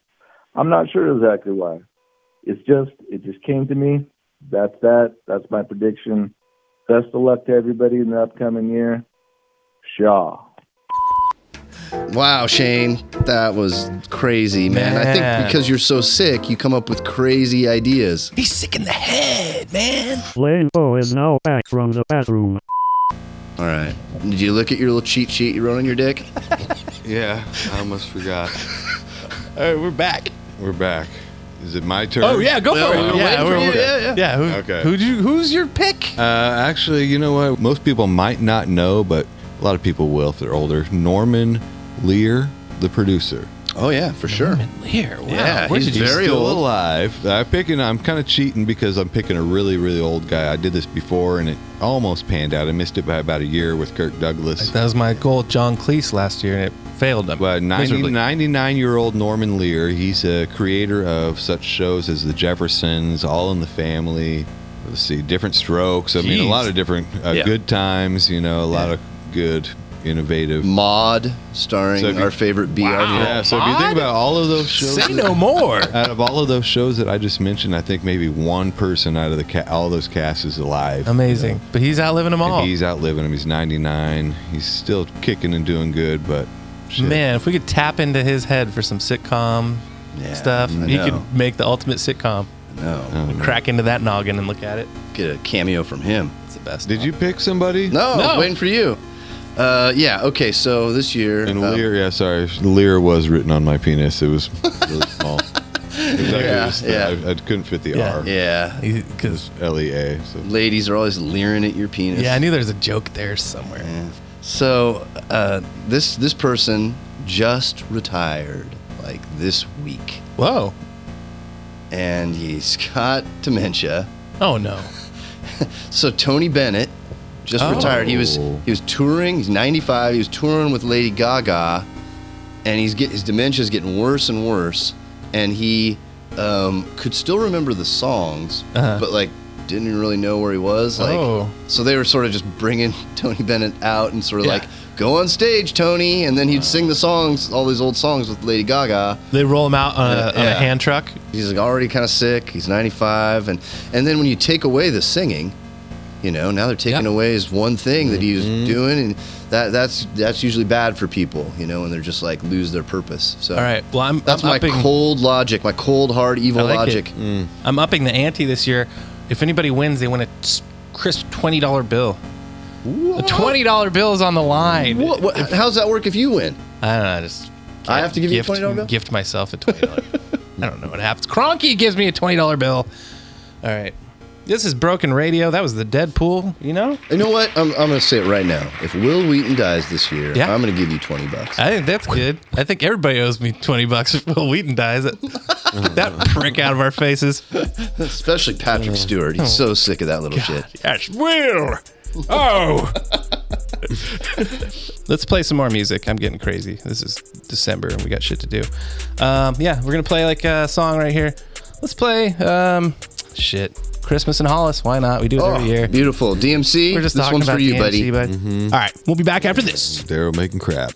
I'm not sure exactly why. It's just, it just came to me. That's that. That's my prediction. Best of luck to everybody in the upcoming year. Shaw. Wow, Shane. That was crazy, man. man. I think because you're so sick, you come up with crazy ideas. He's sick in the head, man. Lambo is now back from the bathroom. All right. Did you look at your little cheat sheet you wrote on your dick? Yeah, I almost forgot. All right, we're back. We're back. Is it my turn? Oh, yeah, go no, for it. Yeah, we're, we're, yeah, yeah. yeah who, okay. who do you, who's your pick? Uh, actually, you know what? Most people might not know, but a lot of people will if they're older. Norman Lear, the producer. Oh, yeah, for sure. Norman Lear, wow. Yeah, he's, he's very still old. alive. I'm picking, I'm kind of cheating because I'm picking a really, really old guy. I did this before, and it almost panned out. I missed it by about a year with Kirk Douglas. That was my goal with John Cleese last year, and it failed. Well, ninety-nine-year-old Norman Lear, he's a creator of such shows as The Jeffersons, All in the Family, let's see, Different Strokes. I Jeez. mean, a lot of different uh, yeah. Good Times, you know, a lot yeah. of good... innovative. Maude, starring so you, our favorite B R. Wow, yeah, so Maude? If you think about all of those shows. Say no more. Out of all of those shows that I just mentioned, I think maybe one person out of the ca- all of those casts is alive. Amazing. You know? But he's outliving them all. And he's outliving them. He's ninety-nine. He's still kicking and doing good, but shit. Man, if we could tap into his head for some sitcom yeah, stuff, he could make the ultimate sitcom. No. Oh, crack into that noggin and look at it. Get a cameo from him. It's the best. Did you pick somebody? No, no. I was waiting for you. Uh, yeah, okay, so this year... And Lear, um, yeah, sorry. Lear was written on my penis. It was really small. It exactly. Yeah, just, yeah. I, I couldn't fit the yeah. R. Yeah. Because L E A. So. Ladies are always leering at your penis. Yeah, I knew there was a joke there somewhere. Yeah. So uh, this this person just retired, like, this week. Whoa. And he's got dementia. Oh, no. So Tony Bennett just oh. retired. He was he was touring. He's ninety-five. He was touring with Lady Gaga. And he's get, his dementia is getting worse and worse. And he um, could still remember the songs, uh-huh. but, like, didn't really know where he was. Like, oh. So they were sort of just bringing Tony Bennett out and sort of yeah. like, go on stage, Tony. And then he'd sing the songs, all these old songs with Lady Gaga. They roll him out on, a, uh, yeah. on a hand truck. He's like already kind of sick. He's ninety-five. And, and then when you take away the singing, you know, now they're taking yeah. away his one thing that he was mm-hmm. doing. And that that's that's usually bad for people, you know, when they're just like lose their purpose. So, all right. Well, I'm, that's I'm my upping, cold logic, my cold, hard, evil like logic. Mm. I'm upping the ante this year. If anybody wins, they win a crisp twenty dollar bill. What? The twenty dollar bill is on the line. What? What? If, How's that work if you win? I don't know. I just I have to give gift, you a twenty dollar bill? Gift myself a twenty dollar bill. I don't know what happens. Cronky gives me a twenty dollar bill. All right. This is Broken Radio. That was the Deadpool, you know? You know what? I'm, I'm going to say it right now. If Will Wheaton dies this year, yeah. I'm going to give you twenty bucks. I think that's good. I think everybody owes me twenty bucks if Will Wheaton dies. That prick out of our faces. Especially Patrick Stewart. He's so sick of that little God, shit. Yes, Will! Oh! Let's play some more music. I'm getting crazy. This is December and we got shit to do. Um, yeah, we're going to play like a song right here. Let's play... Um, Shit, Christmas in Hollis. Why not? We do it oh, every year. Beautiful. D M C. We're just this one's about for you, D M C, buddy. Bud. Mm-hmm. All right, we'll be back after this. Daryl making crap.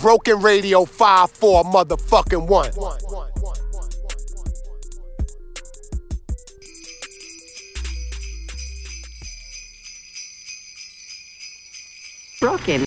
Broken Radio five four motherfucking one. one, one. Broken.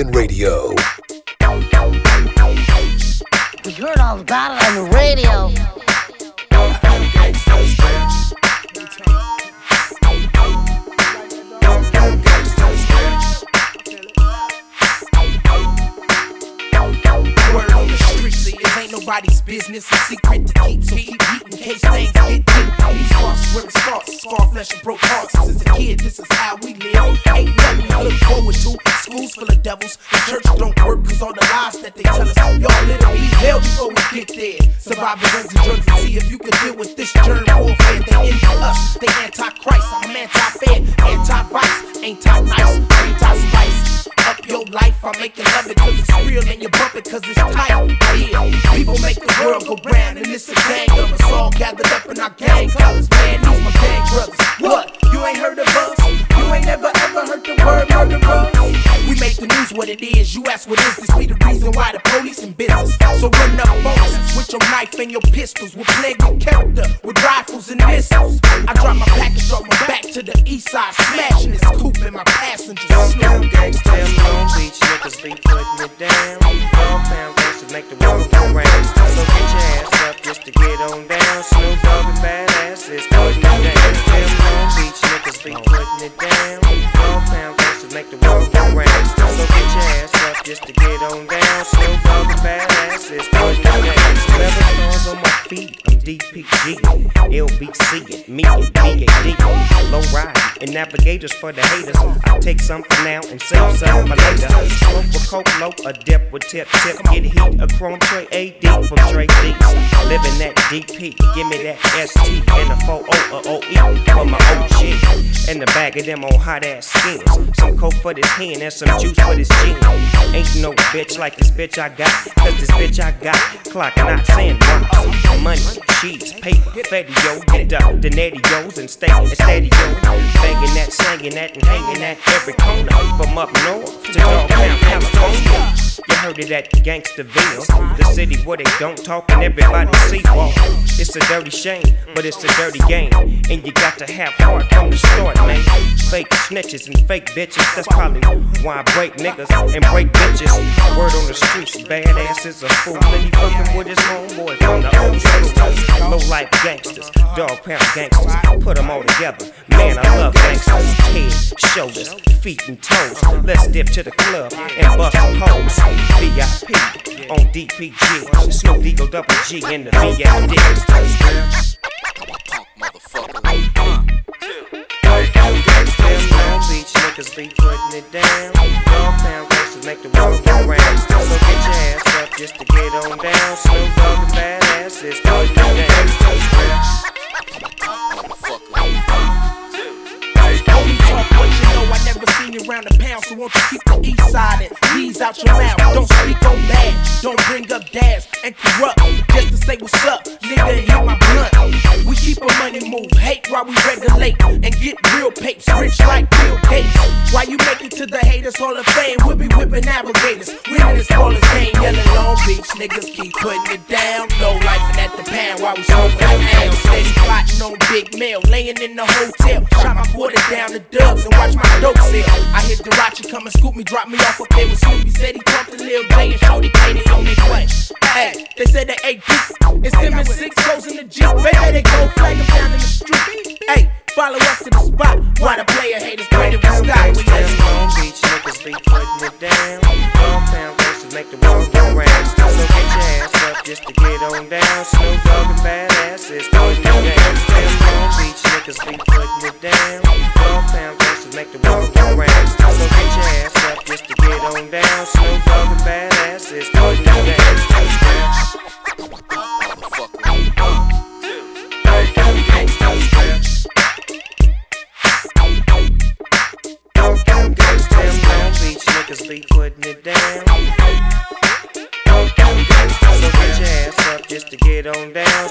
Broken Radio. We heard all about it on the radio. Word on the streets, it ain't nobody's business. A secret to keep, so keep eating in case things get deep. These parts where it starts, scar flesh and broke hearts. Since a kid, this is how we live. Ain't nothing to look forward to. Schools full of devils, the church don't work cause all the lies that they tell us. Y'all little be hell before we get there. Surviving drugs and drugs and see if you can deal with this germ warfare. They envy us, they anti-Christ. I'm anti-fair, anti-vice, anti-nice, anti-spice. Up your life, I make you love it cause it's real and you bump it cause it's tight. Yeah. People make the world go round and it's a gang of us all gathered up in our gang colors. Man, these my gang brothers. What? You ain't heard of us? You ain't never ever heard the word murderer? We make the news what it is. You ask what is this? We the reason why the police in business. So run up on us with your knife and your pistols. We'll plague your character with rifles and missiles. I drop my package on my back to the east side, smashing this coupe in my passengers. Downtown gangsters, Long Beach niggas be putting it down. Downtown gangsters make the world go round. So get your ass up just to get on down. Snoop Dogg and badass is putting it down. Downtown Long Beach niggas be putting it down. Downtown gangsters make the world go round. So get your ass up just to get on down. Snoop Dogg and badass is putting it down. Seven stars on my feet. I'm D P G, L B C, it, me and D A D. Low ride and navigators for the haters. I take something now and save some for later. Smoke with coke low, a dip with tip tip. Get heat, a chrome tray A D from Trey Deeks. Living that D P, give me that S T and a four oh or O E for my O G. And the bag of them on hot ass skins. Some coke for this hand and some juice for this gin. Ain't no bitch like this bitch I got. Cause this bitch I got clock and I sandbox. Money, cheese, paper, fetio, get up, denarios and stay at stadio. Banging that, slanging that, and hanging at every corner. From up north to downtown California. You heard it at Gangsterville, the city where they don't talk and everybody see walk. It's a dirty shame, but it's a dirty game. And you got to have heart from the start, man. Fake snitches and fake bitches, that's probably why I break niggas and break bitches. Word on the streets, badass is a fool. And he fucking with his homeboy from the old school. Low-life gangsters, dog pound gangsters, put them all together. Man, I love gangsters. Head, shoulders, feet and toes. Let's dip to the club and bust hoes. V I P on D P G, Snoop Eagle Double G and the V I D. Long Beach niggas be putting it down. Long pound gangsters make the world go round. So get your ass up just to get on down. Snoop Dogg and badass is putting it down. What you know, I never seen you round a pound, so won't you keep the east side and knees out your mouth. Don't speak on bad, don't bring up dads and corrupt, just to say what's up, nigga, hit my blunt. We keep a money move, hate while we regulate, and get real papes, rich like Bill Gates. While you make it to the haters hall of fame, we'll be whipping alligators, winning this ballers game. Yelling Long Beach, niggas keep putting it down, no life and at the pound while we smoking down. Steady plotting on big mail, laying in the hotel, shot my quarter down the dub. And watch my dope sell. I hit the Rachi come and scoop me, drop me off up there with Snoopy. Said he pumped a little day and showed he it on their clutch. Hey, they said they ate beats. It's them and six goes in the Jeep. Baby, they go flag them down in the street. Hey, follow us to the spot. Why the player haters pray that we stop? We let Long Beach niggas be putting it down. Long pound versus make the world go round. So get your ass up just to get on down. Snoop Dogg and badass is putting it down. Long Beach niggas be putting it down. Long pound make the world go round. So get your ass up just to get on down. Snoop Dogg and badass is putting it down. Long Beach niggas be putting it down. So get your ass up just to get on down. Long Beach niggas be putting it down. Just to get on down.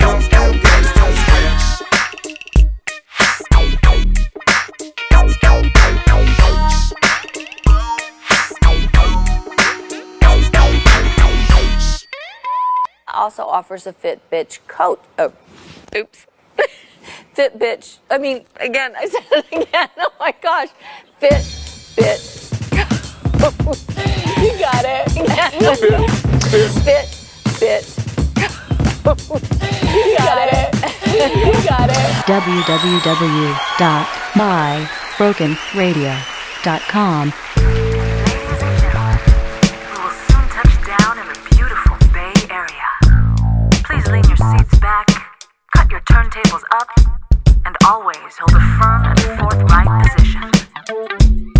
Don't go gangsters. also offers a Fitbitch coach. Oh, oops. Fitbitch. I mean, again, I said it again. Oh, my gosh. Fitbitch. You got it. Fitbitch. You got it. You got it. w w w dot my broken radio dot com Your turntables up, and always hold a firm and forthright position.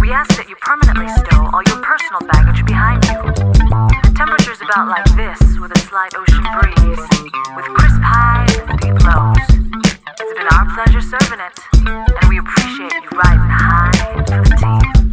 We ask that you permanently stow all your personal baggage behind you. The temperature's about like this, with a slight ocean breeze, with crisp highs and deep lows. It's been our pleasure serving it, and we appreciate you riding high for the team.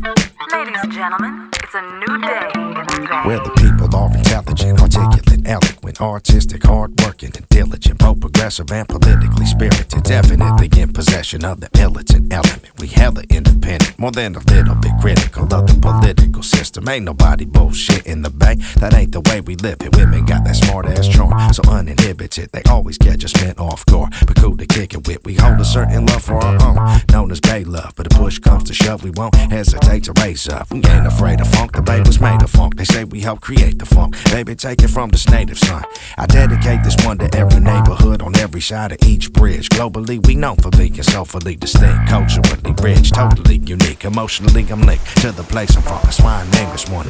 Ladies and gentlemen, it's a new day in the bay. Where the people are intelligent, articulate, eloquent, artistic, hardworking, and diligent, both progressive and politically spirited, definitely in possession of the militant element. We hella independent, more than a little bit critical of the political system. Ain't nobody bullshit in the bank, that ain't the way we live it. Women got that smart ass charm, so uninhibited, they always catch us men off guard, but cool to kick it with. We hold a certain love for our own, known as bay love, but the push comes to shove, we won't hesitate to raise up. We ain't afraid of funk, the bay was made of funk, they say we help create the funk. Baby, take it from this native son. I dedicate this one to every neighborhood, on every side of each bridge. Globally, we known for being soulfully distinct, culturally rich, totally unique. Emotionally, I'm linked to the place I'm from. That's why I named this one.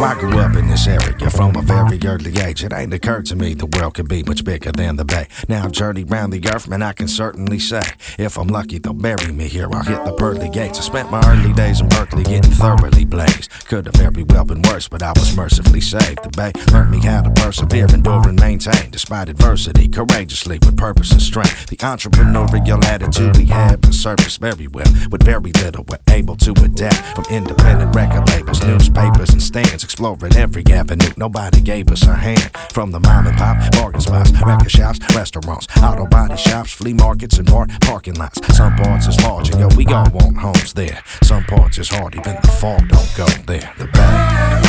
I grew up in this area from a very early age. It ain't occurred to me the world could be much bigger than the bay. Now I've journeyed round the earth, man, I can certainly say. If I'm lucky, they'll bury me here. I'll hit the pearly gates. I spent my early days in Berkeley getting thoroughly blazed. Could have very well been worse, but I was mercifully saved. The bay learned me how to persevere, endure, and maintain. Despite adversity, courageously, with purpose and strength. The entrepreneurial attitude we had was serviced very well. With very little, we're able to adapt. From independent record labels, newspapers, and stands. Exploring every avenue, nobody gave us a hand. From the mom and pop, bargain spots, record shops, restaurants, auto body shops, flea markets, and bar parking lots. Some parts is larger, yo, we all want homes there. Some parts is hard, even the fog don't go there. The bag.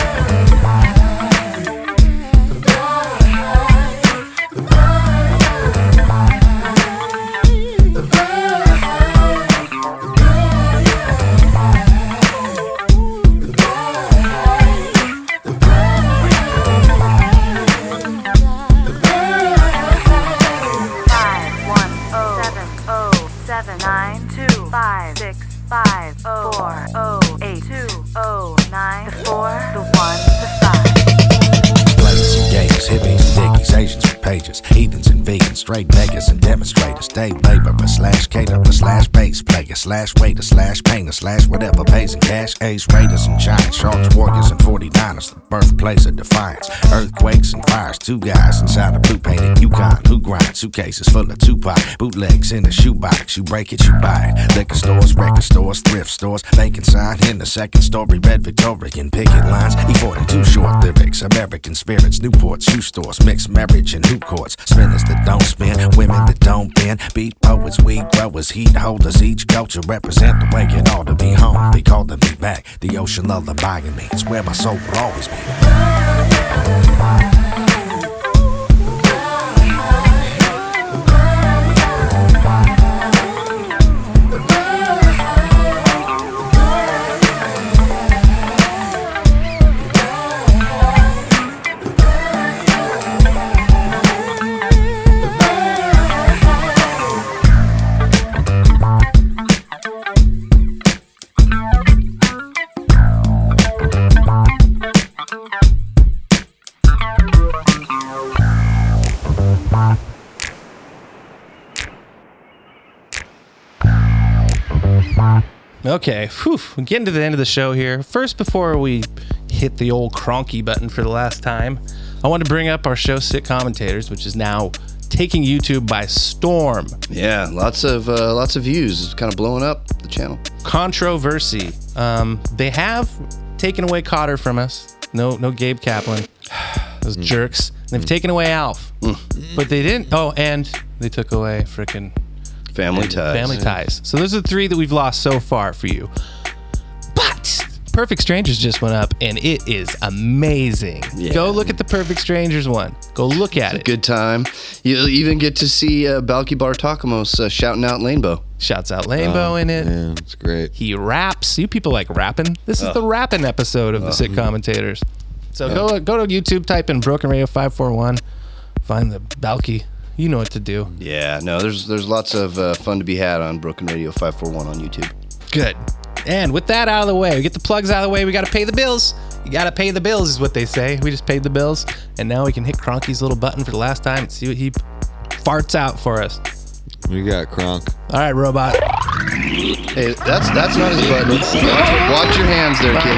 Heathens and vegans, straight beggars and demonstrators, day laborer slash caterer slash bass player slash waiter slash painter slash whatever pays in cash. Ace raiders and giants, sharks, warriors and forty-niners, the birthplace of defiance, earthquakes and fires, two guys inside a blue painted Yukon who grind suitcases full of Tupac, bootlegs in a shoebox, you break it, you buy it. Liquor stores, record stores, thrift stores, vacant sign in the second story, red Victorian picket lines, E forty-two short lyrics, American spirits, Newport shoe stores, mixed marriage and new courts, spinners that don't spin, women that don't bend, beat poets, weed growers, heat holders, each culture represent the way it ought to be home. They calling me back, the ocean lullaby in me, it's where my soul will always be. Okay, whew, we're getting to the end of the show here. First, before we hit the old Cronky button for the last time, I want to bring up our show Sick Commentators, which is now taking YouTube by storm. Yeah, lots of uh, lots of views. It's kind of blowing up the channel. Controversy. Um, they have taken away Cotter from us. No, no Gabe Kaplan. Those mm. jerks. And they've mm. taken away Alf, mm. but they didn't. Oh, and they took away frickin' Family Ties. Family yeah. Ties. So those are three that we've lost so far for you. Perfect Strangers just went up, and it is amazing. Yeah. Go look at the Perfect Strangers one. Go look at it's it. A good time. You'll even get to see uh, Balki Bartakamos uh, shouting out Lanebow. Shouts out Lanebow oh, in it. Yeah, it's great. He raps. You people like rapping. This is oh. the rapping episode of oh. the Sick Commentators. So yeah. go go to YouTube, type in Broken Radio five four one, find the Balki. You know what to do. Yeah, no, there's there's lots of uh, fun to be had on Broken Radio five four one on YouTube. Good. And with that out of the way, we get the plugs out of the way. We got to pay the bills. You got to pay the bills is what they say. We just paid the bills. And now we can hit Cronky's little button for the last time and see what he farts out for us. You got Cronk. All right, robot. Hey, that's that's not his button. Watch your hands there, kid.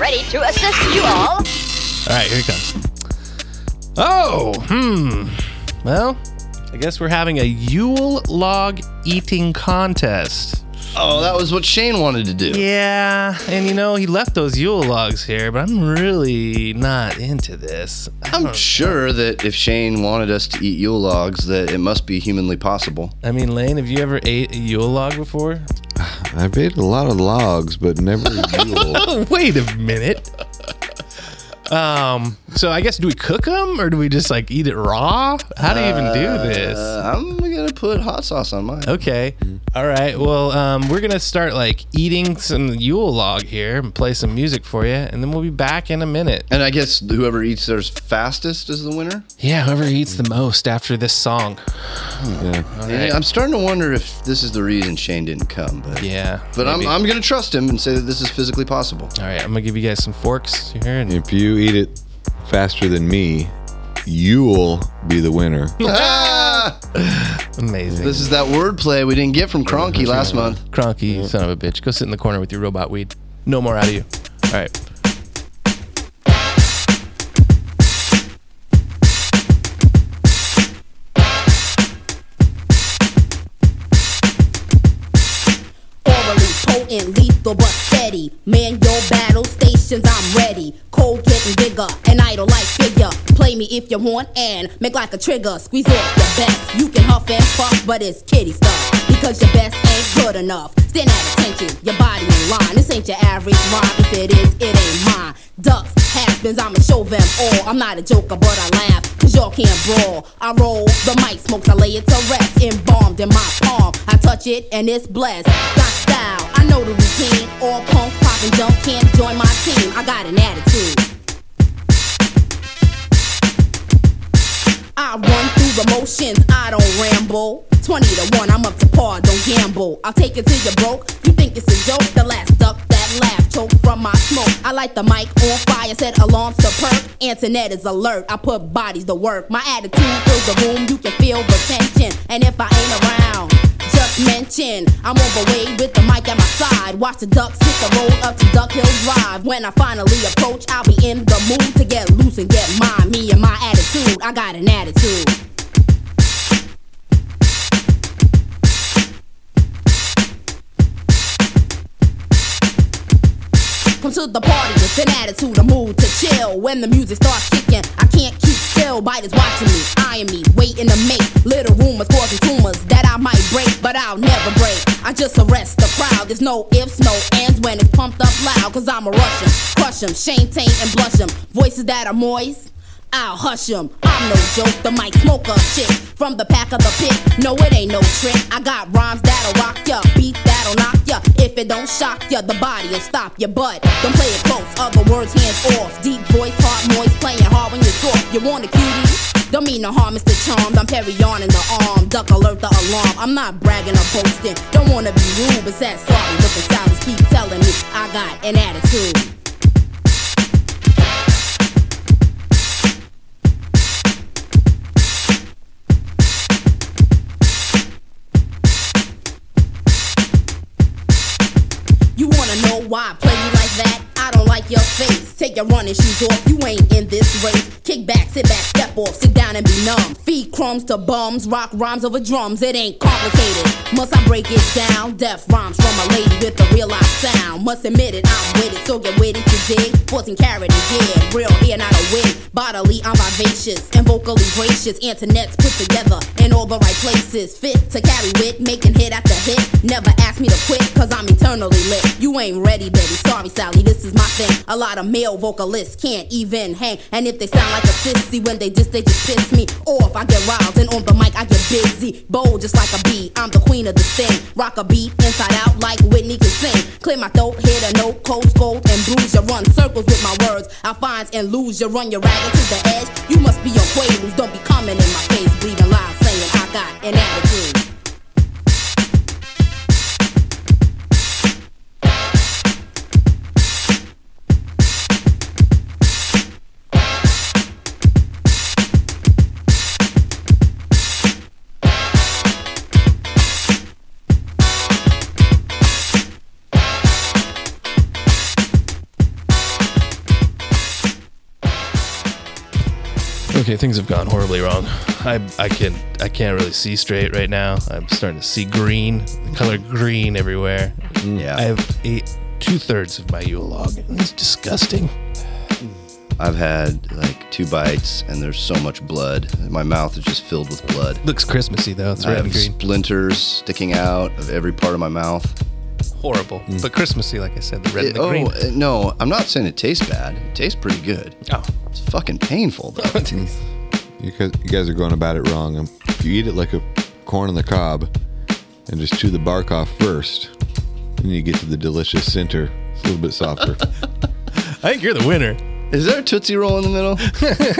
Ready to assist you all. All right, here he comes. Oh, hmm. Well... I guess we're having a Yule log eating contest. Oh, that was what Shane wanted to do. Yeah, and you know, he left those Yule logs here, but I'm really not into this. I'm sure know. that if Shane wanted us to eat Yule logs, that it must be humanly possible. I mean, Lane, have you ever ate a Yule log before? I've ate a lot of logs, but never Yule. Wait a minute. Um, so I guess, do we cook them or do we just like eat it raw? How do you even do this? Uh, I'm going to put hot sauce on mine. Okay. Mm. All right. Well, um, we're going to start like eating some Yule log here and play some music for you. And then we'll be back in a minute. And I guess whoever eats theirs fastest is the winner. Yeah. Whoever eats the most after this song. Yeah. All right. I'm starting to wonder if this is the reason Shane didn't come, but yeah, but maybe. I'm, I'm going to trust him and say that this is physically possible. All right. I'm going to give you guys some forks here. And if you eat it faster than me, you'll be the winner. Ah! Amazing. This is that wordplay we didn't get from Cronky last month. Cronky, yeah. Son of a bitch. Go sit in the corner with your robot weed. No more out of you. All right. Orally potent, lethal, but steady. Man, your battle stations, I'm ready. Cold getting bigger, an idol like figure. Play me if you want and make like a trigger. Squeeze off the best. You can huff and puff, but it's kitty stuff. Because your best ain't good enough. Stand at attention, your body in line. This ain't your average rhyme. If it is, it ain't mine. Ducks, has-beens, I'ma show them all. I'm not a joker, but I laugh, cause y'all can't brawl. I roll the mic, smokes, I lay it to rest. Embalmed in my palm, I touch it and it's blessed. Got style, I know the routine. All punk, pop, and jump can't join my team. I got an attitude. I run through the motions, I don't ramble. Twenty to one, I'm up to par, don't gamble. I'll take it till you're broke, you think it's a joke. The last duck that laughed, choked from my smoke. I light the mic on fire, set alarms to perk. Antoinette is alert, I put bodies to work. My attitude fills the room, you can feel the tension. And if I ain't around, just mention I'm overweight with the mic at my side. Watch the ducks hit the road up to Duck Hill Drive. When I finally approach, I'll be in the mood to get loose and get mine. Me and my attitude, I got an attitude. Come to the party with an attitude, a mood to chill. When the music starts kicking, I can't keep still. Biters watching me, eyeing me, waiting to make little rumors causing tumors that I might break, but I'll never break. I just arrest the crowd. There's no ifs, no ands when it's pumped up loud. Cause I'ma rush 'em, crush 'em, shame, taint, and blush 'em. Voices that are moist, I'll hush 'em. I'm no joke, the mic smoker chick from the pack of the pit. No, it ain't no trick. I got rhymes that'll rock ya, beat that'll knock ya. If it don't shock ya, the body'll stop ya. But don't play it close, other words hands off. Deep voice, hard moist, playing hard when you're soft. You want a cutie? Don't mean no harm, it's the charm. I'm Perry on in the arm, duck alert the alarm. I'm not bragging or boasting, don't wanna be rude, but that's sorry. Looking silence, keep telling me I got an attitude. Know why I play you like that? I don't like your face. Take your running shoes off. You ain't in this race. Kick back, sit back, step off, sit down. trying to be numb. Feed crumbs to bums, rock rhymes over drums. It ain't complicated, must I break it down? Death rhymes from a lady with a real life sound. Must admit it, I'm with it, so get with it, you dig? fourteen karat again, real hair, not a wig. Bodily, I'm vivacious and vocally gracious. Antoinettes put together in all the right places. Fit to carry wit, making hit after hit. Never ask me to quit, cause I'm eternally lit. You ain't ready, baby, sorry Sally, this is my thing. A lot of male vocalists can't even hang. And if they sound like a sissy when they diss, they just piss me off. I get riled and on the mic I get busy. Bold just like a bee, I'm the queen of the sting. Rock a beat inside out like Whitney can sing. Clear my throat, hit a note, cold scold and bruise ya. Run circles with my words, I find and lose ya. Run your ragged to the edge, you must be on Quaaludes. Don't be coming in my face, breathing loud, saying I got an attitude. Okay, things have gone horribly wrong. I I can't I can't really see straight right now. I'm starting to see green, the color green everywhere. Yeah, I have eight, two thirds of my Yule log. It's disgusting. I've had like two bites, and there's so much blood. My mouth is just filled with blood. Looks Christmassy though. It's red and green. I have splinters sticking out of every part of my mouth. Horrible, mm. but Christmassy, like I said, the red it, and the oh, green. Oh, no, I'm not saying it tastes bad. It tastes pretty good. Oh. It's fucking painful, though. You guys are going about it wrong. If you eat it like a corn on the cob and just chew the bark off first, then you get to the delicious center. It's a little bit softer. I think you're the winner. Is there a Tootsie Roll in the middle?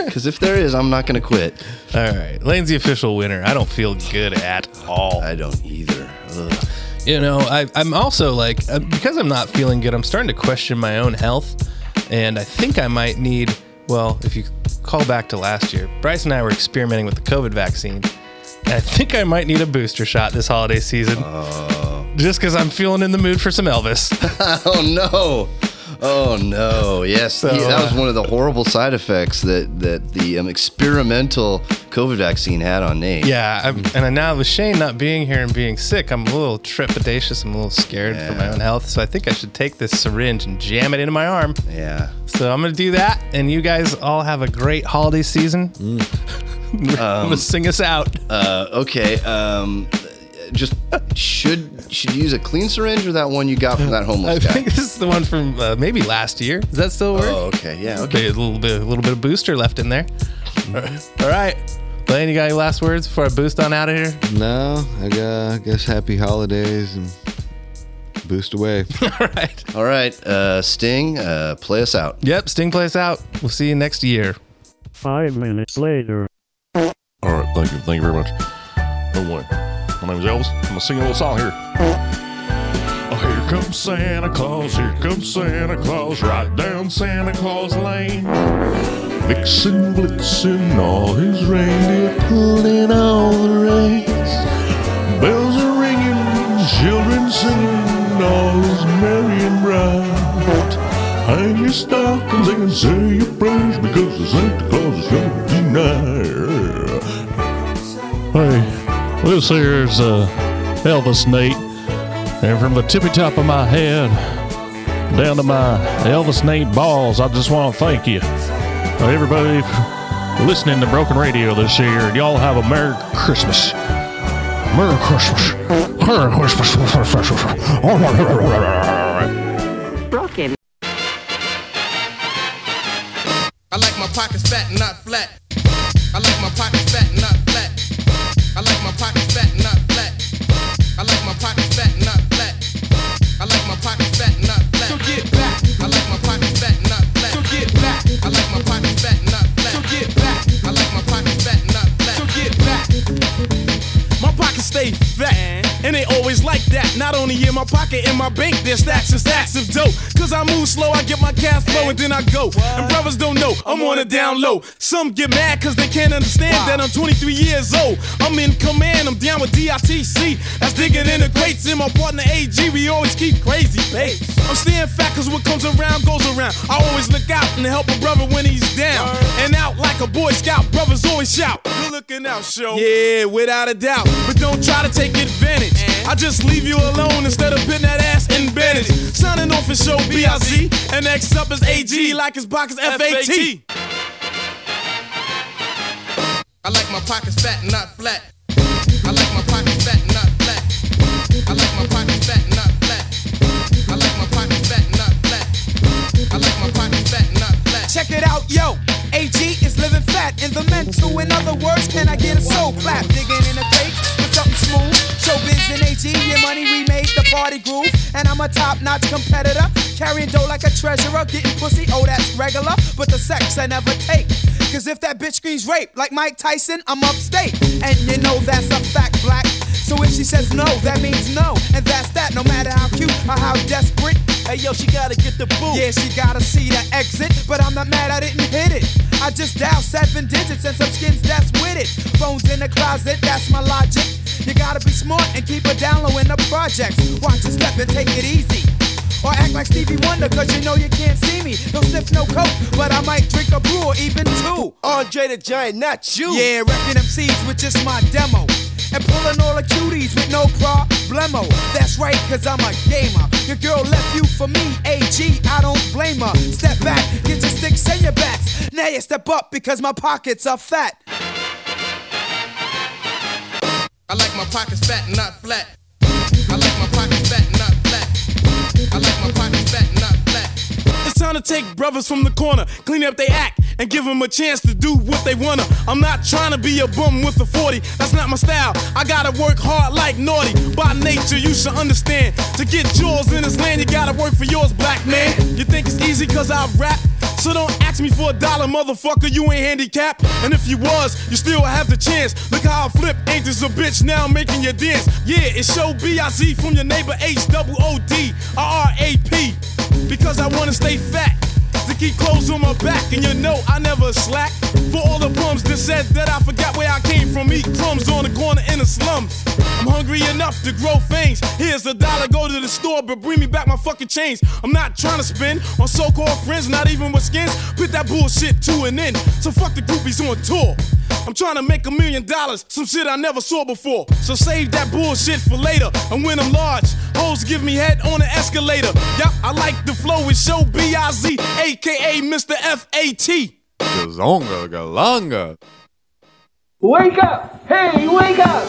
Because if there is, I'm not going to quit. All right. Lane's the official winner. I don't feel good at all. I don't either. Ugh. You know, I, I'm also like, because I'm not feeling good, I'm starting to question my own health. And I think I might need, well, if you call back to last year, Bryce and I were experimenting with the COVID vaccine. And I think I might need a booster shot this holiday season. Uh, just because I'm feeling in the mood for some Elvis. Oh, no. Oh, no. Yes. So, yeah, that was one of the horrible side effects that, that the um, experimental COVID vaccine had on Nate. Yeah. I'm, and now with Shane not being here and being sick, I'm a little trepidatious. I'm a little scared yeah. for my own health. So I think I should take this syringe and jam it into my arm. Yeah. So I'm going to do that. And you guys all have a great holiday season. Mm. um, I'm going to sing us out. Uh, okay. Um Just should should you use a clean syringe or that one you got from that homeless guy? I think this is the one from uh, maybe last year. Does that still work? Oh, okay, yeah, okay. A little bit, a little bit of booster left in there. All right, Blaine, you got any last words before I boost on out of here? No, I, got, I guess happy holidays and boost away. All right, all right. Uh, Sting, uh, play us out. Yep, Sting, play us out. We'll see you next year. Five minutes later. All right, thank you, thank you very much. No one. My name is Elvis. I'm gonna sing a little song here. Oh, here comes Santa Claus, here comes Santa Claus, right down Santa Claus Lane. Vixen, Blitzen, all his reindeer pulling all the reins. Bells are ringing, children singing, all is merry and bright. Hang your stockings and say your prayers because the Santa Claus is gonna be near. Hey. This here's uh, Elvis Nate, and from the tippy top of my head down to my Elvis Nate balls, I just want to thank you, everybody, for listening to Broken Radio this year, and y'all have a Merry Christmas. Merry Christmas. Merry Christmas. Broken. I like my pockets fat, not flat. I like my pockets fat, not flat. I like my pockets fat, not flat. I like my pockets fat, not flat. I like my pockets fat, not flat. So get back. I like my pockets fat, not flat. So get back. I like my pockets fat, not flat. So get back. I like my pockets fat, not flat. So get back. My pockets stay fat, and they always like that. Not only in my pocket, in my bank, there's stacks and stacks of dope. Cause I move slow, I get my cash flow, and then I go. And brothers don't know, I'm on a down low. Some get mad cause they can't understand wow. that I'm twenty-three years old. I'm in command, I'm down with D I T C. That's digging in the crates, and my partner A G, we always keep crazy pace. I'm staying fat cause what comes around goes around. I always look out and help a brother when he's down. And out like a Boy Scout, brothers always push out. Good looking out, show. Yeah, without a doubt. But don't try to take advantage. I just leave you alone instead of putting that ass in bandage. Signing off is show B I Z. And next up is A G, like his pockets F A T. I like my pockets fat, not flat. I like my pockets fat, not flat. I like my pockets fat, not flat. I like my pockets fat, not flat. I like my pockets fat, not flat. Check it out, yo. A G is living fat in the mental. In other words, can I get a soul clap? Digging in a cake for something smooth. Showbiz and A G, your money remade the party groove. And I'm a top-notch competitor. Carrying dough like a treasurer. Getting pussy, oh, that's regular. But the sex I never take. Cause if that bitch screams rape like Mike Tyson, I'm upstate. And you know that's a fact, black. So if she says no, that means no. And that's that, no matter how cute or how desperate. Hey yo, she gotta get the boot. Yeah, she gotta see the exit. But I'm not mad I didn't hit it. I just dialed seven digits and some skins that's with it. Phones in the closet, that's my logic. You gotta be smart and keep it down low in the projects. Watch your step and take it easy. Or act like Stevie Wonder, cause you know you can't see me. Don't sniff no coke, but I might drink a brew or even two. Andre the Giant, not you. Yeah, wrecking M Cs with just my demo. And pulling all the cuties with no problemo. That's right, cause I'm a gamer. Your girl left you for me, A G, I don't blame her. Step back, get your sticks and your bats. Now you step up because my pockets are fat. I like my pockets fat, not flat. I like my pockets fat, not flat. I like my pockets fat, not flat. It's time to take brothers from the corner, clean up their act, and give them a chance to do what they wanna. I'm not trying to be a bum with a forty. That's not my style. I gotta work hard like naughty. By nature, you should understand. To get yours in this land, you gotta work for yours, black man. You think it's easy cause I rap? So don't ask me for a dollar, motherfucker, you ain't handicapped. And if you was, you still have the chance. Look how I flip, ain't this a bitch, now I'm making your dance. Yeah, it's show B I Z from your neighbor H O O D R R A P. Because I wanna stay fat, to keep clothes on my back. And you know I never slack. For all the bums that said that I forgot where I came from, eat crumbs on the corner in the slums. I'm hungry enough to grow things. Here's a dollar, go to the store, but bring me back my fucking change. I'm not trying to spend on so-called friends, not even with skins. Put that bullshit to an end. So fuck the groupies on tour. I'm trying to make a million dollars, some shit I never saw before. So save that bullshit for later, and when I'm large, hoes give me head on an escalator. Yup, I like the flow, it's show B I Z, a k a. Mister F A T. Zonga, galanga. Wake up! Hey, wake up!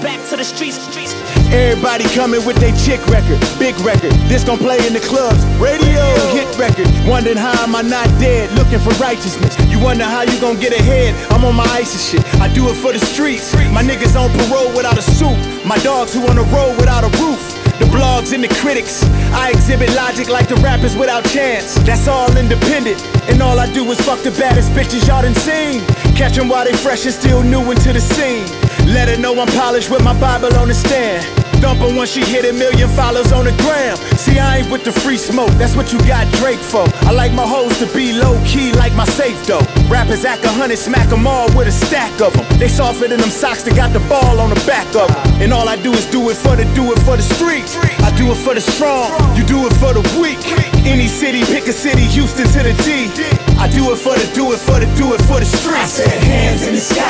Back to the streets, streets. Everybody coming with they chick record, big record. This gon' play in the clubs, radio hit record. Wondering how am I not dead, looking for righteousness. You wonder how you gon' get ahead, I'm on my ice and shit. I do it for the streets, my niggas on parole without a suit. My dogs who on the road without a roof. The blogs and the critics, I exhibit logic like the rappers without chance. That's all independent, and all I do is fuck the baddest bitches y'all done seen. Catch them while they fresh and still new into the scene. Let her know I'm polished with my Bible on the stand. Dump her once she hit a million followers on the gram. See, I ain't with the free smoke, that's what you got Drake for. I like my hoes to be low-key like my safe though. Rappers act a hundred, smack them all with a stack of them. They softer than them socks that got the ball on the back of them. And all I do is do it for the, do it for the streets. I do it for the strong, you do it for the weak. Any city, pick a city, Houston to the D. I do it for the, do it for the, do it for the streets. I said hands in the sky,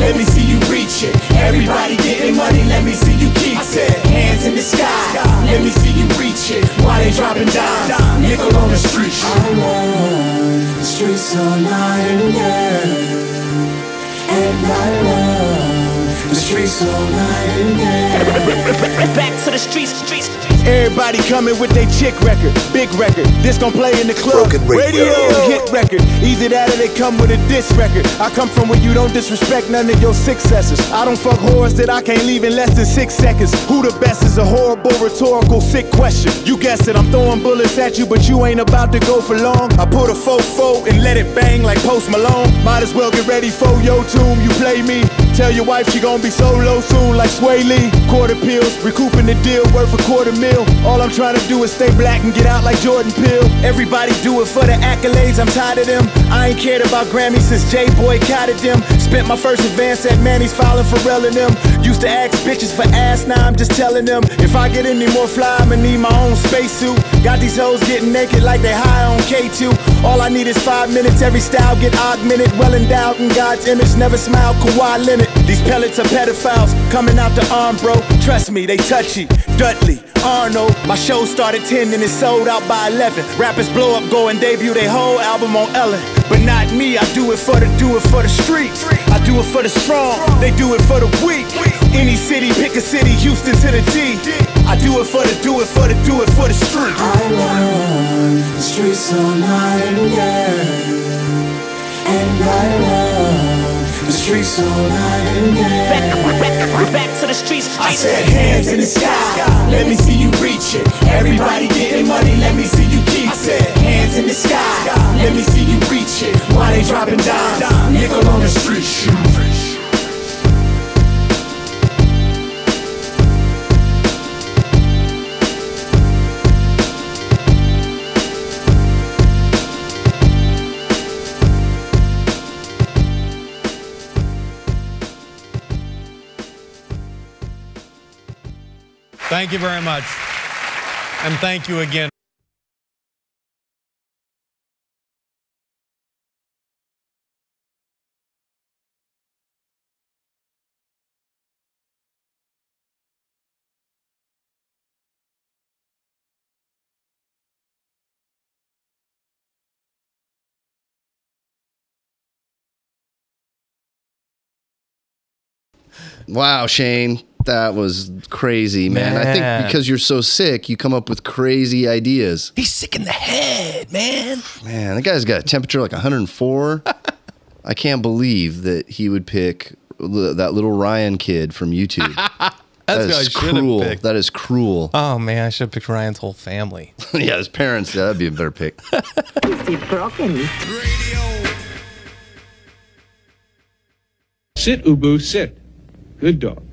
let me see you reach it. Everybody getting money, let me see you keep it. I said hands in the sky, let me see you reach it. While they dropping dimes, nickel on the street. I love the streets all night and day. And I love the streets all night and day. Back to the streets, streets, streets. Everybody coming with they chick record, big record. This gon' play in the club, Broken radio, radio hit record. Either that or they come with a diss record. I come from where you don't disrespect none of your successors. I don't fuck whores that I can't leave in less than six seconds. Who the best is a horrible rhetorical sick question. You guessed it, I'm throwing bullets at you, but you ain't about to go for long. I put a four four and let it bang like Post Malone. Might as well get ready for your tomb, you play me. Tell your wife she gon' be solo soon like Sway Lee. Quarter pills, recouping the deal worth a quarter mil. All I'm trying to do is stay black and get out like Jordan Peele. Everybody do it for the accolades, I'm tired of them. I ain't cared about Grammys since Jay boycotted them. Spent my first advance at Manny's filing for relling them. Used to ask bitches for ass, now I'm just telling them. If I get any more fly, I'ma need my own spacesuit. Got these hoes getting naked like they high on K two. All I need is five minutes, every style get augmented. Well endowed in God's image, never smile, Kawhi Leonard. These pellets are pedophiles, coming out the arm, bro. Trust me, they touchy. Dudley, Arnold, my show started ten and it's sold out by eleven. Rappers blow up, go and debut their whole album on Ellen. But not me, I do it for the, do it for the streets. I do it for the strong, they do it for the weak. Any city, pick a city, Houston to the D. I do it for the, do it for the, do it for the street. I run the streets all night and day. And I run the streets all night and day. Back, back to the streets. I said hands in the sky, let me see you reach it. Everybody getting money, let me see you keep it. I said hands in the sky, let me see you reach it. While they dropping dimes, nickel on the street. Thank you very much, and thank you again. Wow, Shane. That was crazy, man. man. I think because you're so sick, you come up with crazy ideas. He's sick in the head, man. Man, that guy's got a temperature like one hundred four. I can't believe that he would pick l- that little Ryan kid from YouTube. That's that is cruel. That is cruel. Oh, man, I should have picked Ryan's whole family. Yeah, his parents. Yeah, that'd be a better pick. It's broken. Radio. Sit, Ubu, sit. Good dog.